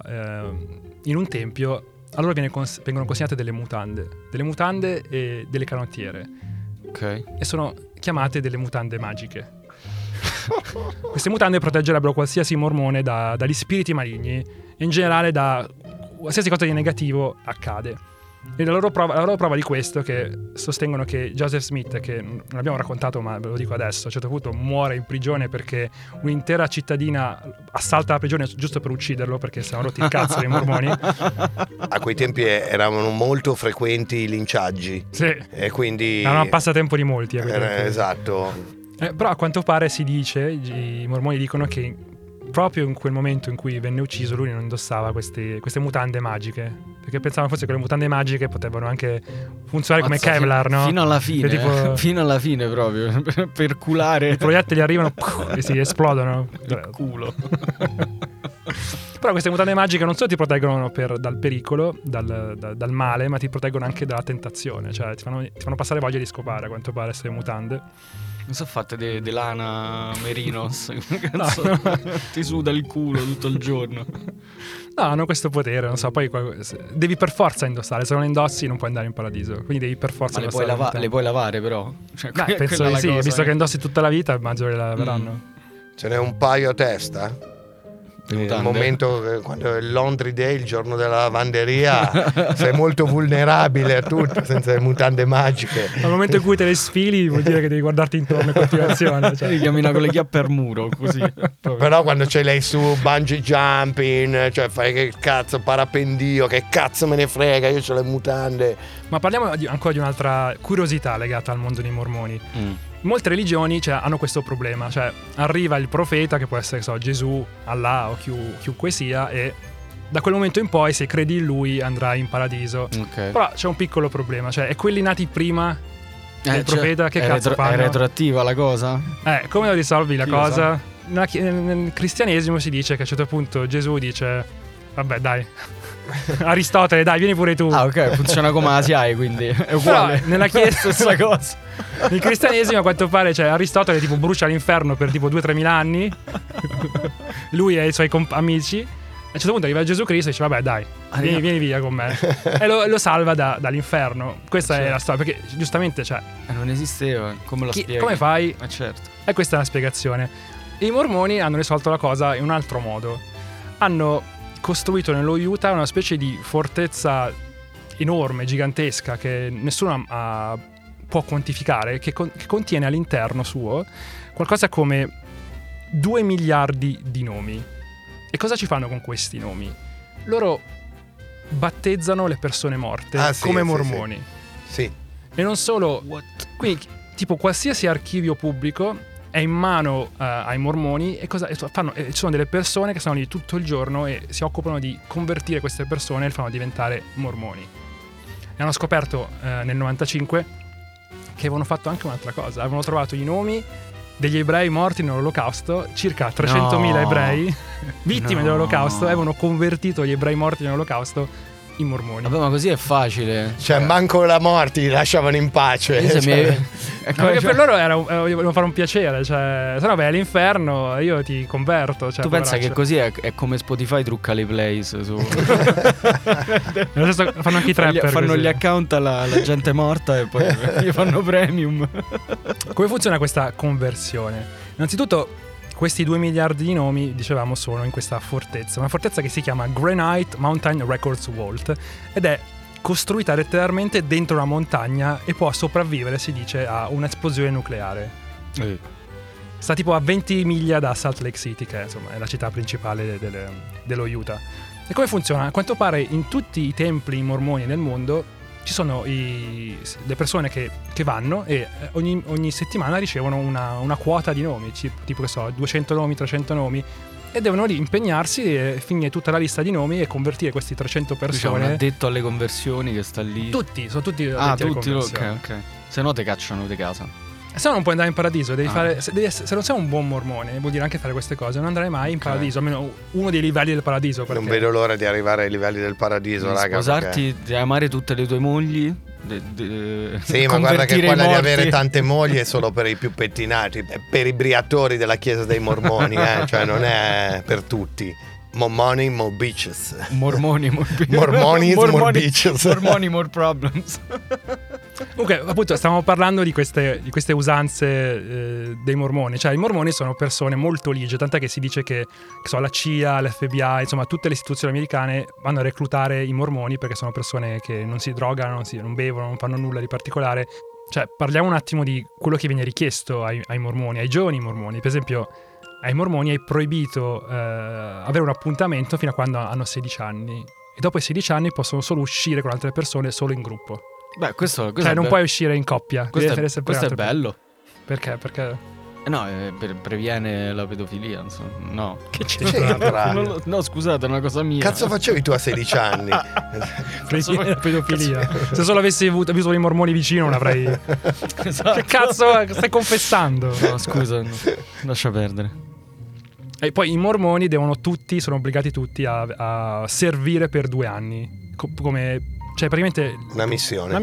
in un tempio, allora vengono consegnate delle mutande e delle canottiere. Okay. E sono chiamate delle mutande magiche. Queste mutande proteggerebbero qualsiasi mormone dagli spiriti maligni e in generale da qualsiasi cosa di negativo accade. E la loro prova di questo è che sostengono che Joseph Smith, che non abbiamo raccontato ma ve lo dico adesso, a un certo punto muore in prigione perché un'intera cittadina assalta la prigione giusto per ucciderlo perché si erano rotti il cazzo dei mormoni. A quei tempi erano molto frequenti i linciaggi. Sì. E quindi era un passatempo di molti. Esatto. Però a quanto pare si dice, i mormoni dicono che proprio in quel momento in cui venne ucciso lui non indossava queste mutande magiche, perché pensavano forse che le mutande magiche potevano anche funzionare come Kevlar, no? Fino alla fine, tipo... fino alla fine proprio, per culare. I proiettili arrivano e si esplodono. Il culo. Però queste mutande magiche non solo ti proteggono dal pericolo, dal male, ma ti proteggono anche dalla tentazione, cioè ti fanno passare voglia di scopare, a quanto pare, queste mutande. Mi sono fatte de lana merinos. No. Ti suda il culo tutto il giorno. No, hanno questo potere, non so, poi devi per forza indossare, se non indossi non puoi andare in paradiso, quindi devi per forza indossare. Ma le puoi lavare però? Cioè, penso di sì, cosa, visto che indossi tutta la vita immagino che la laveranno. Ce n'è un paio a testa? Il momento quando è il laundry day, il giorno della lavanderia, sei molto vulnerabile a tutto senza le mutande magiche. Al momento in cui te le sfili vuol dire che devi guardarti intorno in continuazione, cioè. Ti cammina con le chiappe al muro così. Però quando ce l'hai su bungee jumping, cioè fai che cazzo, parapendio, che cazzo me ne frega, io ho le mutande. Ma parliamo ancora di un'altra curiosità legata al mondo dei mormoni. Molte religioni, cioè, hanno questo problema, cioè arriva il profeta che può essere, so, Gesù, Allah o chiunque sia, e da quel momento in poi se credi in lui andrai in paradiso. Okay. Però c'è un piccolo problema, cioè, e quelli nati prima del profeta, che cazzo fanno? È retroattiva la cosa? Come lo risolvi la cosa? Nel cristianesimo si dice che a un certo punto Gesù dice vabbè dai, Aristotele, dai, vieni pure tu. Ah, ok, funziona come la SIAE, quindi è uguale. Però nella chiesa stessa cosa. Il cristianesimo, a quanto pare, cioè, Aristotele tipo brucia l'inferno per tipo 2-3 mila anni. Lui e i suoi amici. A un certo punto arriva Gesù Cristo e dice vabbè dai, vieni via con me. E lo salva dall'inferno. Questa è la storia, perché giustamente, cioè, non esisteva, come lo spieghi? Come fai? Ma certo. E questa è la spiegazione. I mormoni hanno risolto la cosa in un altro modo. Hanno costruito nello Utah una specie di fortezza enorme, gigantesca, che nessuno può quantificare, che contiene all'interno suo qualcosa come 2 miliardi di nomi. E cosa ci fanno con questi nomi? Loro battezzano le persone morte come mormoni. Sì. E non solo. Quindi tipo qualsiasi archivio pubblico è in mano ai mormoni, e cosa fanno? Ci sono delle persone che sono lì tutto il giorno e si occupano di convertire queste persone e le fanno diventare mormoni. E hanno scoperto nel 95 che avevano fatto anche un'altra cosa, avevano trovato i nomi degli ebrei morti nell'olocausto, circa 300.000 ebrei vittime dell'olocausto, avevano convertito gli ebrei morti nell'olocausto i mormoni. Vabbè, ma così è facile. Cioè, manco la morte li lasciavano in pace. Perché per loro volevano fare un piacere, cioè, se no vai all'inferno, io ti converto. Cioè, tu pensa che così è come Spotify trucca le plays su. Fanno anche i trapper. Fanno così gli account alla gente morta e poi gli fanno premium. Come funziona questa conversione? Innanzitutto, questi 2 miliardi di nomi, dicevamo, sono in questa fortezza, una fortezza che si chiama Granite Mountain Records Vault, ed è costruita letteralmente dentro una montagna e può sopravvivere, si dice, a un'esplosione nucleare. Sta tipo a 20 miglia da Salt Lake City, che insomma è la città principale dello Utah. E come funziona? A quanto pare in tutti i templi mormoni nel mondo ci sono le persone che vanno e ogni settimana ricevono una quota di nomi, tipo che so, 200 nomi, 300 nomi, e devono lì impegnarsi e finire tutta la lista di nomi e convertire questi 300 persone. Diciamo, addetto alle conversioni che sta lì. Sono tutti addetti alle conversioni. Ok. Se no te cacciano di casa. Se no non puoi andare in paradiso, devi fare. Se non sei un buon mormone, vuol dire anche fare queste cose, non andrai mai in paradiso, almeno uno dei livelli del paradiso. Perché... non vedo l'ora di arrivare ai livelli del paradiso, di raga. Sposarti, perché... di amare tutte le tue mogli. Sì, ma guarda che quella di avere tante mogli è solo per i più pettinati, per i briatori della Chiesa dei Mormoni, cioè non è per tutti. Mormoni, more bitches. Mormoni, more bitches. Mormoni, more problems. Comunque, appunto, stavamo parlando di queste usanze dei mormoni. Cioè, i mormoni sono persone molto ligie, tant'è che si dice che la CIA, l'FBI, insomma, tutte le istituzioni americane vanno a reclutare i mormoni perché sono persone che non si drogano, non bevono, non fanno nulla di particolare. Cioè, parliamo un attimo di quello che viene richiesto ai mormoni, ai giovani mormoni. Per esempio, ai mormoni è proibito avere un appuntamento fino a quando hanno 16 anni. E dopo i 16 anni possono solo uscire con altre persone solo in gruppo. Beh, questo cioè, non puoi uscire in coppia. Questo è bello. Perché? No, previene la pedofilia, insomma. No. Che c'entra? No, scusate, è una cosa mia. Cazzo facevi tu a 16 anni? Previene la pedofilia. Cazzo. Se solo avessi avuto i mormoni vicino non avrei... esatto. Che cazzo stai confessando? No, scusa, no. Lascia perdere. E poi i mormoni sono obbligati tutti a servire per 2 anni. Come... cioè praticamente una missione.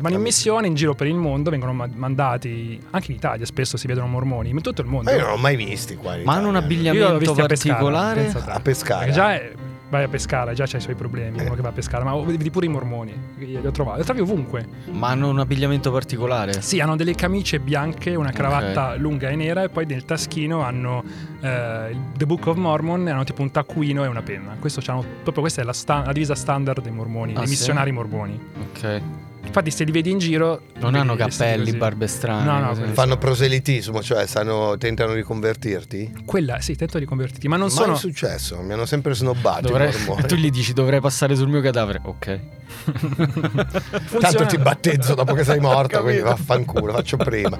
Vanno in missione in giro per il mondo, vengono mandati anche in Italia, spesso si vedono mormoni in tutto il mondo. Ma io non l'ho mai visti qua in Italia. Ma hanno un abbigliamento particolare. A Pescara. Già vai a Pescara, già c'hai i suoi problemi, uno che va a Pescara, ma vedi pure i mormoni, li trovi ovunque. Ma hanno un abbigliamento particolare? Sì, hanno delle camicie bianche, una cravatta lunga e nera, e poi nel taschino hanno The Book of Mormon, hanno tipo un taccuino e una penna. Questa è la divisa standard dei mormoni, dei missionari mormoni. Buoni. Ok. Infatti se li vedi in giro non hanno cappelli, barbe strane. No, fanno proselitismo, cioè tentano di convertirti? Quella sì, tentano di convertirti, ma non mai sono... mai successo, mi hanno sempre snobbato. Tu gli dici dovrei passare sul mio cadavere. Ok. Tanto ti battezzo dopo che sei morto, quindi vaffanculo, faccio prima.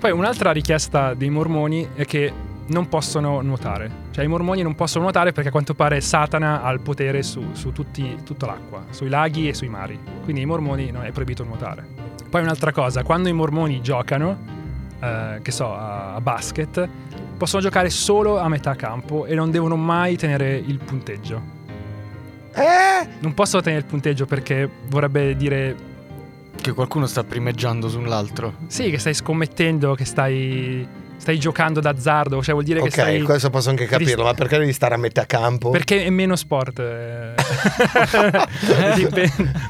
Poi un'altra richiesta dei mormoni è che non possono nuotare. Cioè i mormoni non possono nuotare perché a quanto pare Satana ha il potere su tutta l'acqua, sui laghi e sui mari. Quindi ai mormoni non è proibito nuotare. Poi un'altra cosa, quando i mormoni giocano, a basket, possono giocare solo a metà campo e non devono mai tenere il punteggio. Non possono tenere il punteggio perché vorrebbe dire... che qualcuno sta primeggiando sull'altro. Sì, che stai scommettendo, che stai giocando d'azzardo, cioè vuol dire che stai... Ok, questo posso anche capirlo, ma perché devi stare a metà campo? Perché è meno sport.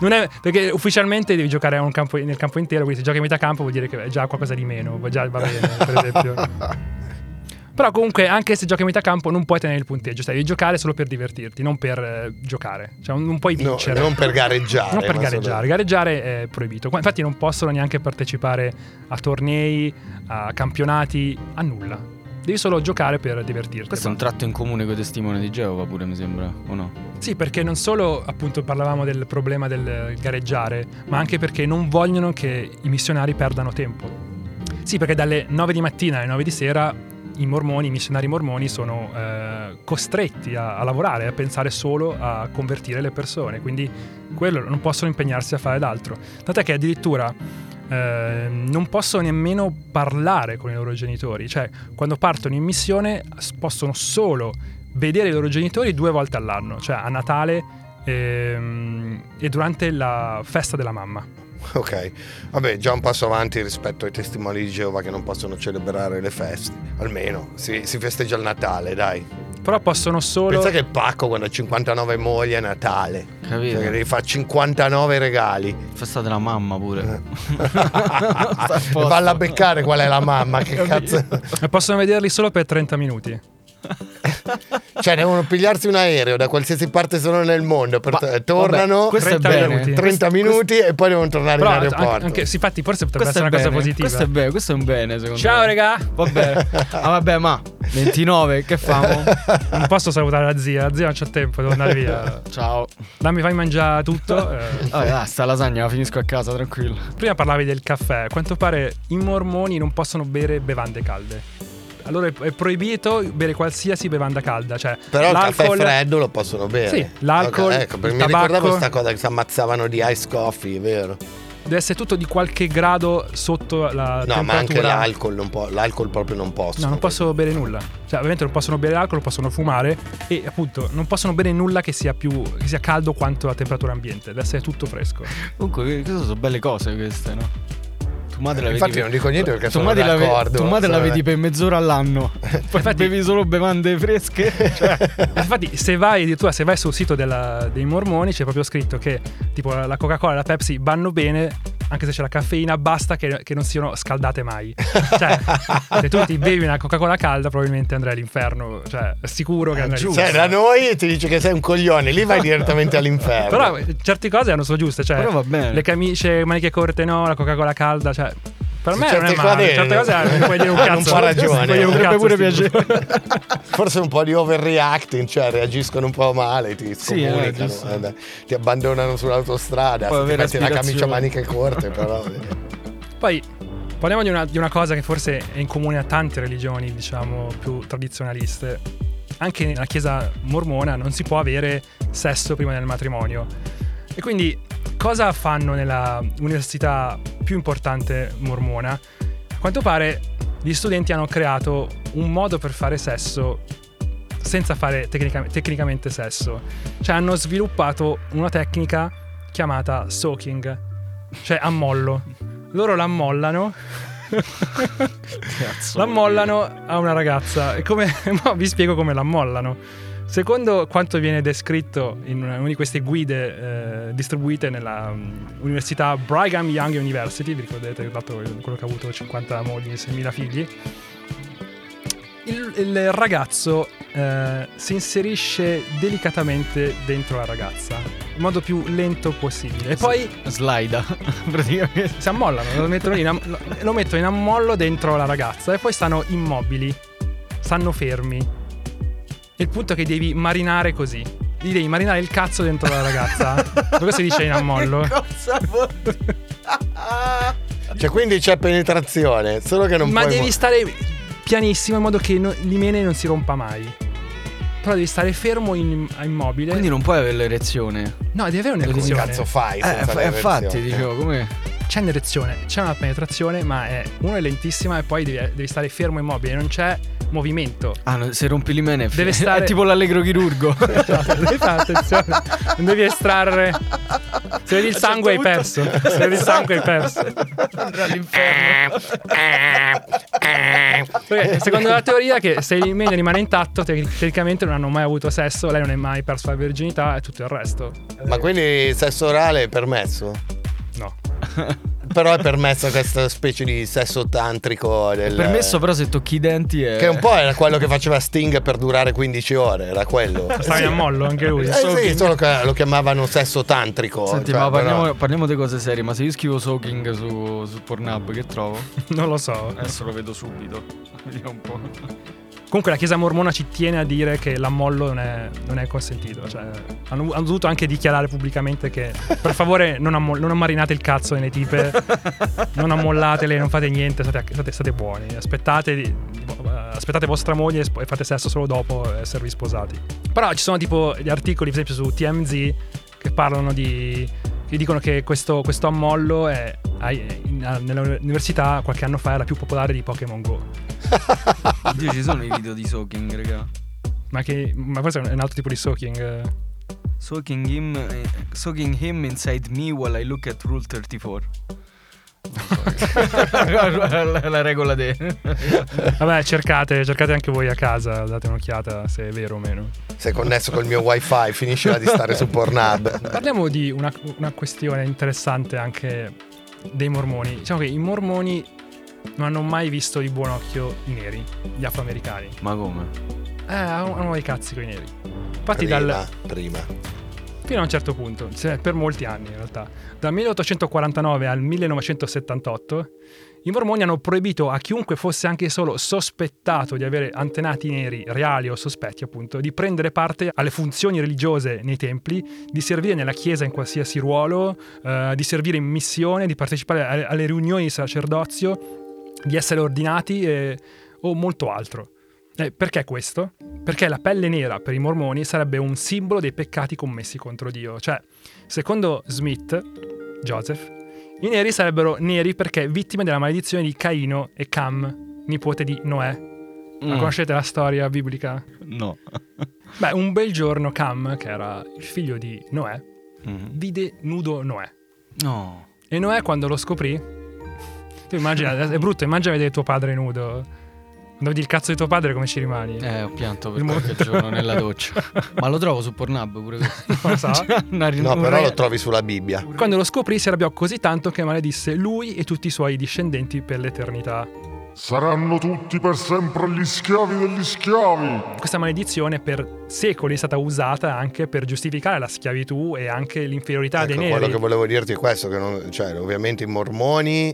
Non è... perché ufficialmente devi giocare nel campo intero, quindi se giochi a metà campo vuol dire che è già qualcosa di meno, già va bene, per esempio. Però comunque, anche se giochi a metà campo, non puoi tenere il punteggio, devi giocare solo per divertirti, non per giocare, cioè non puoi vincere. Non per gareggiare. Gareggiare è proibito, infatti non possono neanche partecipare a tornei, a campionati, a nulla. Devi solo giocare per divertirti. Questo è un tratto in comune con i testimoni di Geova pure, mi sembra, o no? Sì, perché non solo appunto parlavamo del problema del gareggiare, ma anche perché non vogliono che i missionari perdano tempo. Sì, perché dalle 9 di mattina alle 9 di sera... i missionari mormoni sono costretti a lavorare, a pensare solo a convertire le persone, quindi quello non possono impegnarsi a fare d'altro. Tant'è che addirittura non possono nemmeno parlare con i loro genitori, cioè quando partono in missione possono solo vedere i loro genitori 2 volte all'anno, cioè a Natale e durante la festa della mamma. Ok, vabbè, già un passo avanti rispetto ai testimoni di Geova che non possono celebrare le feste. Almeno si festeggia il Natale, dai. Però possono solo... pensa che il pacco quando ha 59 mogli è Natale. Capito? Cioè che devi fare 59 regali. Festa della mamma pure. Valla a beccare qual è la mamma, che cazzo. E possono vederli solo per 30 minuti. Cioè devono pigliarsi un aereo da qualsiasi parte sono nel mondo per tornano, vabbè, 30 minuti e poi devono tornare in aeroporto. Anche, sì, infatti forse potrebbe essere una cosa positiva. Questo è bene, questo è un bene secondo me. Regà, va bene. Ah vabbè, ma 29 che famo? Non posso salutare la zia non c'ho tempo, devo andare via. Ciao. Dammi, fai mangiare tutto. Sta lasagna la finisco a casa tranquillo. Prima parlavi del caffè, a quanto pare i mormoni non possono bere bevande calde. Allora è proibito bere qualsiasi bevanda calda, cioè, però l'alcol... il caffè freddo lo possono bere. Sì, l'alcol, okay, ecco, mi ricordavo questa cosa che si ammazzavano di ice coffee, vero? Deve essere tutto di qualche grado sotto la temperatura. No, ma anche l'alcol non può, l'alcol proprio non posso. No, non posso bere nulla. Cioè, ovviamente non possono bere alcol, possono fumare e appunto non possono bere nulla che sia caldo quanto la temperatura ambiente, deve essere tutto fresco. Comunque, queste sono belle cose queste, no? Infatti non dico niente perché sono d'accordo. Tu madre la vedi per mezz'ora all'anno. Infatti bevi solo bevande fresche. Cioè. Infatti se vai sul sito dei mormoni c'è proprio scritto che tipo la Coca-Cola e la Pepsi vanno bene anche se c'è la caffeina, basta che non siano scaldate mai. Cioè se tu ti bevi una Coca-Cola calda probabilmente andrai all'inferno, cioè sicuro che andrai giusto. Cioè da noi ti dice che sei un coglione, lì vai direttamente all'inferno. Però certe cose hanno sono giuste, cioè le camicie, maniche corte no, la Coca-Cola calda, cioè per me non è male, certe cose non puoi dire un cazzo. Non ha ragione, potrebbe pure piacere. Forse un po' di overreacting, cioè reagiscono un po' male, ti scomunicano, sì, ti abbandonano sull'autostrada, ti metti una camicia a maniche corte però. Poi parliamo di una cosa che forse è in comune a tante religioni, diciamo, più tradizionaliste. Anche nella chiesa mormona non si può avere sesso prima del matrimonio. E quindi cosa fanno nella università più importante mormona? A quanto pare gli studenti hanno creato un modo per fare sesso senza fare tecnicamente sesso. Cioè hanno sviluppato una tecnica chiamata soaking, cioè ammollo. Loro l'ammollano. L'ammollano a una ragazza. E vi spiego come l'ammollano. Secondo quanto viene descritto in una di queste guide distribuite nella università Brigham Young University, vi ricordate dato quello che ha avuto 50 mogli e 6.000 figli, il ragazzo si inserisce delicatamente dentro la ragazza, in modo più lento possibile. E poi slida, praticamente. Si ammollano, lo mettono in ammollo dentro la ragazza e poi stanno immobili, stanno fermi. Il punto è che devi marinare così. Devi marinare il cazzo dentro la ragazza. Cosa si dice in ammollo? Che cosa vuol dire? Cioè quindi c'è penetrazione, solo che non ma puoi. Ma devi stare pianissimo in modo che l'imene non si rompa mai. Però devi stare fermo immobile. Quindi non puoi avere l'erezione. No, devi avere un'erezione. Come cazzo fai senza infatti, dicevo, come c'è un'erezione, c'è una penetrazione, ma è lentissima e poi devi stare fermo immobile, non c'è movimento. Se rompi l'imene deve stare... è tipo l'allegro chirurgo. Devi fare attenzione, non devi estrarre. Se vedi il sangue hai perso. Se vedi il sangue hai perso. Andrà all'inferno. Perché secondo la teoria che se l'imene rimane intatto tecnicamente non hanno mai avuto sesso, lei non è mai perso la virginità e tutto il resto. Ma quindi sesso orale è permesso? No. Però è permesso questa specie di sesso tantrico è permesso però se tocchi i denti è... Che un po' era quello che faceva Sting per durare 15 ore. Era quello. Stavi a mollo anche lui sì, solo che lo chiamavano sesso tantrico. Senti, cioè, ma parliamo di cose serie. Ma se io scrivo soaking su Pornhub che trovo? Non lo so. Adesso lo vedo subito. Vediamo un po'. Comunque la chiesa mormona ci tiene a dire che l'ammollo non è consentito. Cioè hanno dovuto anche dichiarare pubblicamente che per favore non ammarinate il cazzo nelle tipe, non ammollatele, non fate niente, state buoni, aspettate vostra moglie e fate sesso solo dopo esservi sposati. Però ci sono tipo gli articoli per esempio su TMZ che parlano che dicono che questo ammollo nell'università qualche anno fa era più popolare di Pokémon Go. Oddio, ci sono i video di soaking, raga. Ma forse è un altro tipo di soaking. Soaking him inside me while I look at rule 34. La regola dei. Vabbè, cercate anche voi a casa, date un'occhiata se è vero o meno. Sei connesso col mio wifi, finiscila di stare su Pornhub. Parliamo di una questione interessante anche dei mormoni. Diciamo che i mormoni non hanno mai visto di buon occhio i neri, gli afroamericani. Ma come? erano dei cazzi coi neri. Infatti prima. Fino a un certo punto, per molti anni in realtà. Dal 1849 al 1978 i mormoni hanno proibito a chiunque fosse anche solo sospettato di avere antenati neri reali o sospetti, appunto, di prendere parte alle funzioni religiose nei templi, di servire nella chiesa in qualsiasi ruolo, di servire in missione, di partecipare alle riunioni di sacerdozio, di essere ordinati o molto altro. Perché questo? Perché la pelle nera per i mormoni sarebbe un simbolo dei peccati commessi contro Dio. Cioè, secondo Smith, Joseph, i neri sarebbero neri perché vittime della maledizione di Caino e Cam, nipote di Noè. Ma conoscete la storia biblica? No. Beh, un bel giorno Cam, che era il figlio di Noè, vide nudo Noè. No. E Noè, quando lo scoprì, tu immagina, è brutto, immagina vedere tuo padre nudo. Quando vedi il cazzo di tuo padre come ci rimani? Ho pianto per qualche giorno nella doccia. Ma lo trovo su Pornhub pure questo. Lo so. No, però lo trovi sulla Bibbia. Quando lo scoprì si arrabbiò così tanto che maledisse lui e tutti i suoi discendenti per l'eternità. Saranno tutti per sempre gli schiavi degli schiavi. Questa maledizione per secoli è stata usata anche per giustificare la schiavitù e anche l'inferiorità dei neri. Quello che volevo dirti è questo, che non, cioè, ovviamente i mormoni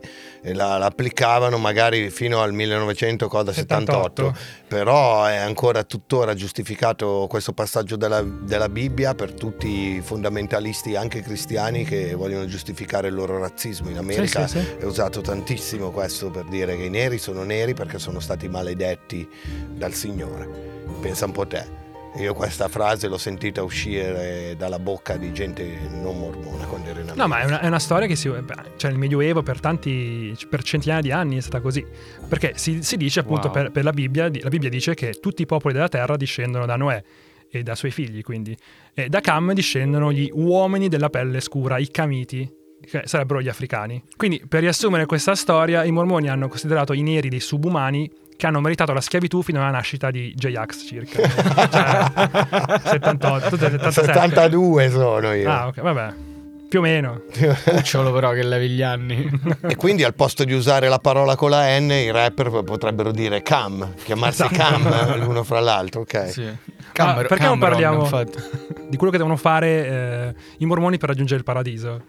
la applicavano magari fino al 1978, però è ancora tuttora giustificato questo passaggio della Bibbia per tutti i fondamentalisti anche cristiani che vogliono giustificare il loro razzismo. In America sì. È usato tantissimo questo per dire che i neri sono neri perché sono stati maledetti dal Signore. Pensa un po' te. Io questa frase l'ho sentita uscire dalla bocca di gente non mormona quando ero in America. No, ma è una storia che cioè il Medioevo per centinaia di anni è stata così. Perché si dice appunto per la Bibbia, la Bibbia dice che tutti i popoli della terra discendono da Noè e da suoi figli, quindi. E da Cam discendono gli uomini della pelle scura, i Camiti, che sarebbero gli africani. Quindi, per riassumere questa storia, i mormoni hanno considerato i neri dei subumani che hanno meritato la schiavitù fino alla nascita di J-Ax circa. Cioè, 78, 77. 72 sono io. Ah, ok, vabbè. Più o meno. Cucciolo però che levi gli anni. E quindi al posto di usare la parola con la N, i rapper potrebbero dire Cam, chiamarsi Cam l'uno fra l'altro, ok? Sì. Perché non parliamo di quello che devono fare i mormoni per raggiungere il paradiso?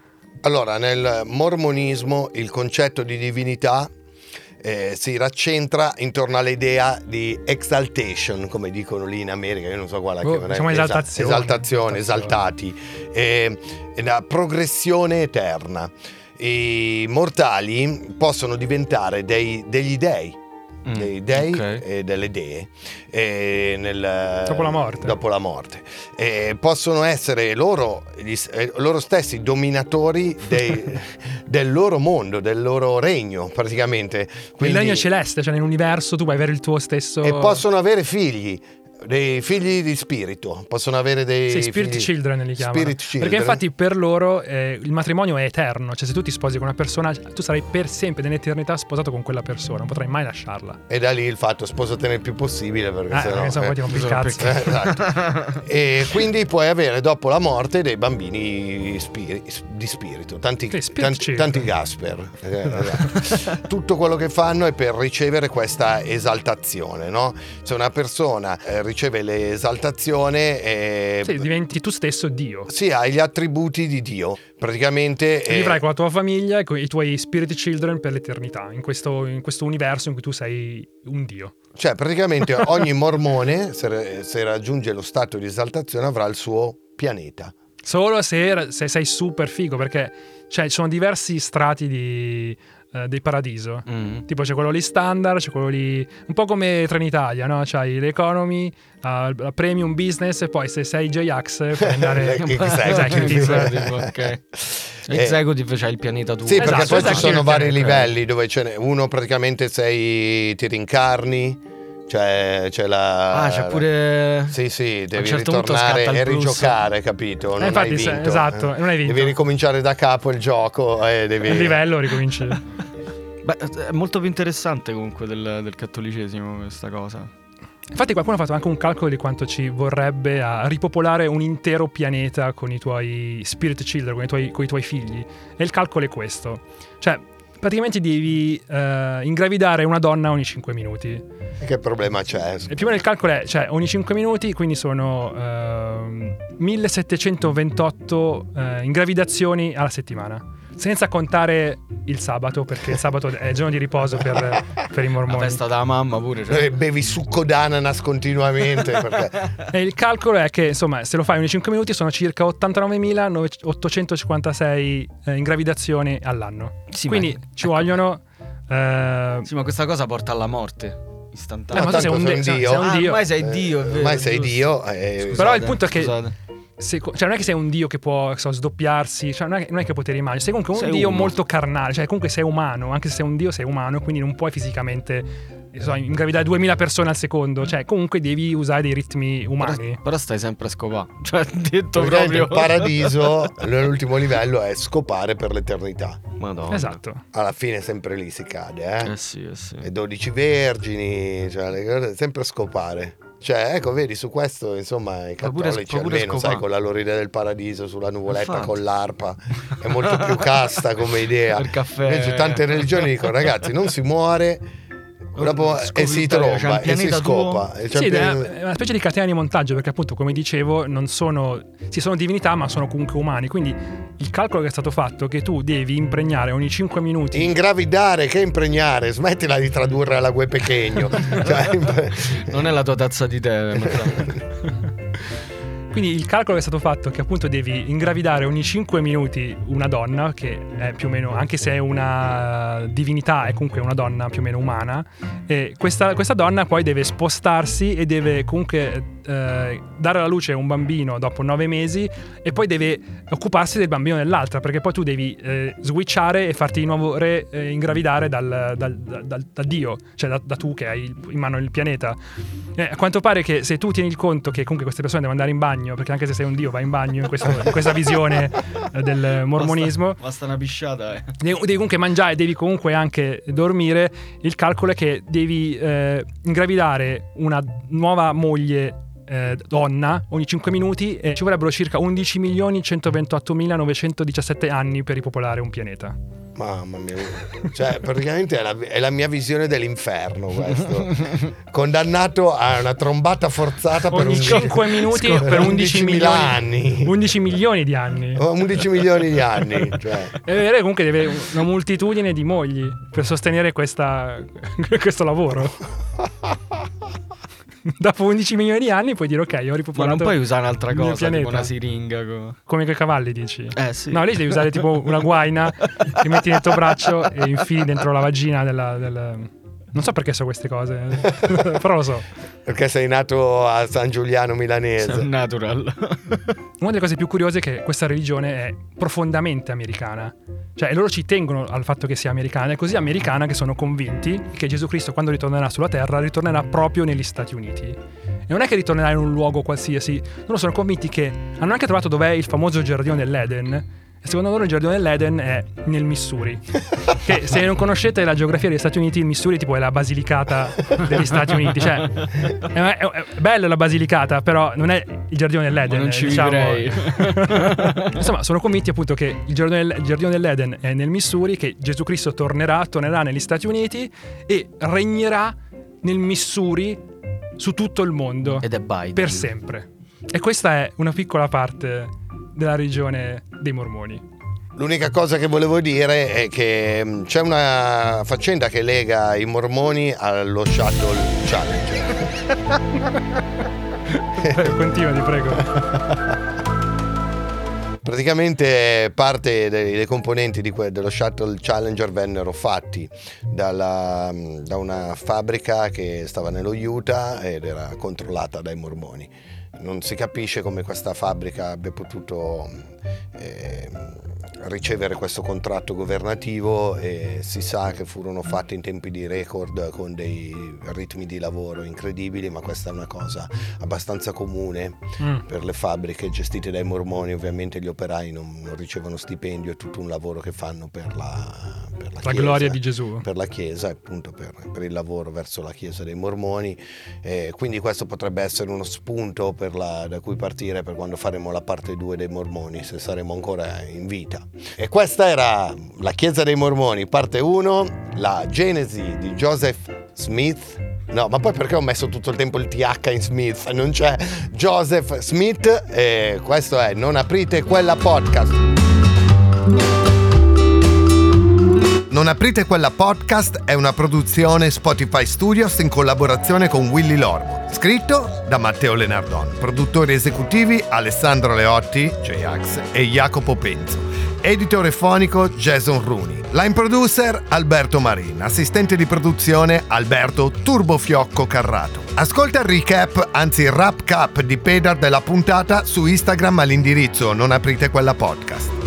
Allora, nel mormonismo il concetto di divinità si raccentra intorno all'idea di exaltation, come dicono lì in America, io non so quale diciamo esaltati, e la progressione eterna. I mortali possono diventare degli dei. Dei dei e delle dee dopo la morte, e possono essere loro stessi dominatori del loro mondo, del loro regno praticamente. Quindi, il regno celeste, cioè nell'universo tu puoi avere il tuo stesso, e possono avere figli, dei figli di spirito, possono avere dei spirit children li chiamano, perché infatti per loro il matrimonio è eterno, cioè se tu ti sposi con una persona tu sarai per sempre nell'eternità sposato con quella persona, non potrai mai lasciarla, e da lì il fatto sposateene il più possibile perché sennò poi ti rompi il cazzo. Esatto. E quindi puoi avere dopo la morte dei bambini di spirito, tanti Gasper, esatto. Tutto quello che fanno è per ricevere questa esaltazione, no? Se una persona riceve l'esaltazione e diventi tu stesso Dio. Sì, hai gli attributi di Dio. Praticamente vivrai con la tua famiglia e con i tuoi spirit children per l'eternità, in questo universo in cui tu sei un Dio. Cioè, praticamente ogni mormone, se raggiunge lo stato di esaltazione, avrà il suo pianeta. Solo se sei super figo, perché cioè, ci sono diversi strati del paradiso. Tipo c'è quello lì standard, c'è quello lì un po' come Trenitalia, no? C'hai l'economy, la premium business, e poi se sei J-Ax puoi andare ok. Executive, c'hai il pianeta tuo. Sì, perché poi ci sono vari livelli dove c'è uno praticamente ti rincarni. C'è la. Ah, c'è pure. Sì, devi ritornare e rigiocare, capito? Non infatti, hai vinto. Esatto, non hai vinto. Devi ricominciare da capo il gioco. Il livello ricominci. Beh, è molto più interessante comunque del cattolicesimo questa cosa. Infatti, qualcuno ha fatto anche un calcolo di quanto ci vorrebbe a ripopolare un intero pianeta con i tuoi spirit children, con i tuoi figli. E il calcolo è questo. Cioè, praticamente devi ingravidare una donna ogni 5 minuti. E che problema c'è? E più o meno il calcolo è, cioè, ogni 5 minuti, quindi sono 1728 ingravidazioni alla settimana. Senza contare il sabato, perché il sabato è il giorno di riposo per i mormoni. La festa della mamma pure, cioè. Bevi succo d'ananas continuamente perché... E il calcolo è che, insomma, se lo fai ogni 5 minuti sono circa 89.856 ingravidazioni all'anno. Sì, quindi ma... ci vogliono sì, ma questa cosa porta alla morte istantanea. Ma tu sei un Dio. Ormai sei Dio, ormai sei Dio. Però il punto è che cioè non è che sei un Dio che può sdoppiarsi, cioè non è che potere immagini. Sei comunque sei un Dio molto carnale, cioè comunque sei umano. Anche se sei un Dio sei umano, quindi non puoi fisicamente ingravidare 2000 persone al secondo. Cioè comunque devi usare dei ritmi umani. Però stai sempre a scopare, cioè detto perché proprio. Il paradiso, l'ultimo livello è scopare per l'eternità. Madonna. Esatto. Alla fine sempre lì si cade, eh? Eh sì, eh sì. E 12 vergini, cioè sempre scopare. Cioè, ecco, vedi, su questo, insomma, i cattolici almeno, sai, con la loro idea del paradiso sulla nuvoletta con l'arpa è molto più casta come idea. Il caffè. Invece tante religioni dicono, ragazzi, non si muore proprio, e si tromba e si scopa. Sì, è una specie di catena di montaggio, perché appunto, come dicevo, non sono, sì, sono divinità, ma sono comunque umani. Quindi il calcolo che è stato fatto è che tu devi impregnare ogni 5 minuti. Ingravidare, che impregnare? Smettila di tradurre alla gue pechegno. Non è la tua tazza di tè. Quindi il calcolo che è stato fatto è che appunto devi ingravidare ogni 5 minuti una donna, che è più o meno, anche se è una divinità, è comunque una donna più o meno umana, e questa donna poi deve spostarsi e deve comunque dare alla luce un bambino dopo 9 mesi, e poi deve occuparsi del bambino dell'altra, perché poi tu devi switchare e farti di nuovo ingravidare dal Dio, cioè da tu che hai in mano il pianeta. A quanto pare che se tu tieni il conto che comunque queste persone devono andare in bagno, perché anche se sei un Dio vai in bagno in questa visione del mormonismo, basta una pisciata, devi comunque mangiare, devi comunque anche dormire. Il calcolo è che devi ingravidare una nuova moglie donna ogni 5 minuti, e ci vorrebbero circa 11.128.917 anni per ripopolare un pianeta. Mamma mia, cioè praticamente è la mia visione dell'inferno, questo. Condannato a una trombata forzata per ogni 5 minuti per 11 milioni anni. 11 milioni di anni. 11 milioni di anni, cioè. È vero, comunque deve una moltitudine di mogli per sostenere questo lavoro. Dopo 11 milioni di anni puoi dire ok, ho ripopolato. Ma non puoi usare un'altra cosa, tipo una siringa come quei cavalli, dici? Sì. No, lì devi usare tipo una guaina che metti nel tuo braccio e infili dentro la vagina della... Non so perché so queste cose, però lo so. Perché sei nato a San Giuliano milanese. Sei natural. Una delle cose più curiose è che questa religione è profondamente americana. Cioè loro ci tengono al fatto che sia americana. È così americana che sono convinti che Gesù Cristo, quando ritornerà sulla terra, ritornerà proprio negli Stati Uniti. E non è che ritornerà in un luogo qualsiasi. Loro sono convinti che... Hanno anche trovato dov'è il famoso giardino dell'Eden. Secondo loro il giardino dell'Eden è nel Missouri, che se non conoscete la geografia degli Stati Uniti, il Missouri tipo è la Basilicata degli Stati Uniti, cioè è bella la Basilicata, però non è il giardino dell'Eden. Ma non ci vivrei, diciamo. Insomma, sono convinti appunto che il giardino dell'Eden è nel Missouri, che Gesù Cristo tornerà negli Stati Uniti e regnerà nel Missouri su tutto il mondo. Ed è Biden. Per sempre. E questa è una piccola parte della religione dei mormoni. L'unica cosa che volevo dire è che c'è una faccenda che lega i mormoni allo Shuttle Challenger. Continua, ti prego. Praticamente parte dei componenti dello Shuttle Challenger vennero fatti da una fabbrica che stava nello Utah ed era controllata dai mormoni. Non si capisce come questa fabbrica abbia potuto ricevere questo contratto governativo, e si sa che furono fatte in tempi di record con dei ritmi di lavoro incredibili, ma questa è una cosa abbastanza comune per le fabbriche gestite dai mormoni. Ovviamente gli operai non ricevono stipendio, è tutto un lavoro che fanno per la Chiesa, gloria di Gesù, per la Chiesa, appunto per il lavoro verso la Chiesa dei mormoni, quindi questo potrebbe essere uno spunto da cui partire per quando faremo la parte 2 dei mormoni, se saremo ancora in vita. E questa era la Chiesa dei Mormoni, parte 1, la genesi di Joseph Smith. No, ma poi perché ho messo tutto il tempo il TH in Smith? Non c'è Joseph Smith. E questo è Non aprite quella podcast. Non aprite quella podcast è una produzione Spotify Studios in collaborazione con Willy Lormo. Scritto da Matteo Lenardon. Produttori esecutivi Alessandro Leotti, J-Ax e Jacopo Penzo. Editore fonico Jason Rooney. Line producer Alberto Marin. Assistente di produzione Alberto Turbofiocco Carrato. Ascolta il recap, anzi wrap cap di Pedar della puntata su Instagram all'indirizzo Non aprite quella podcast.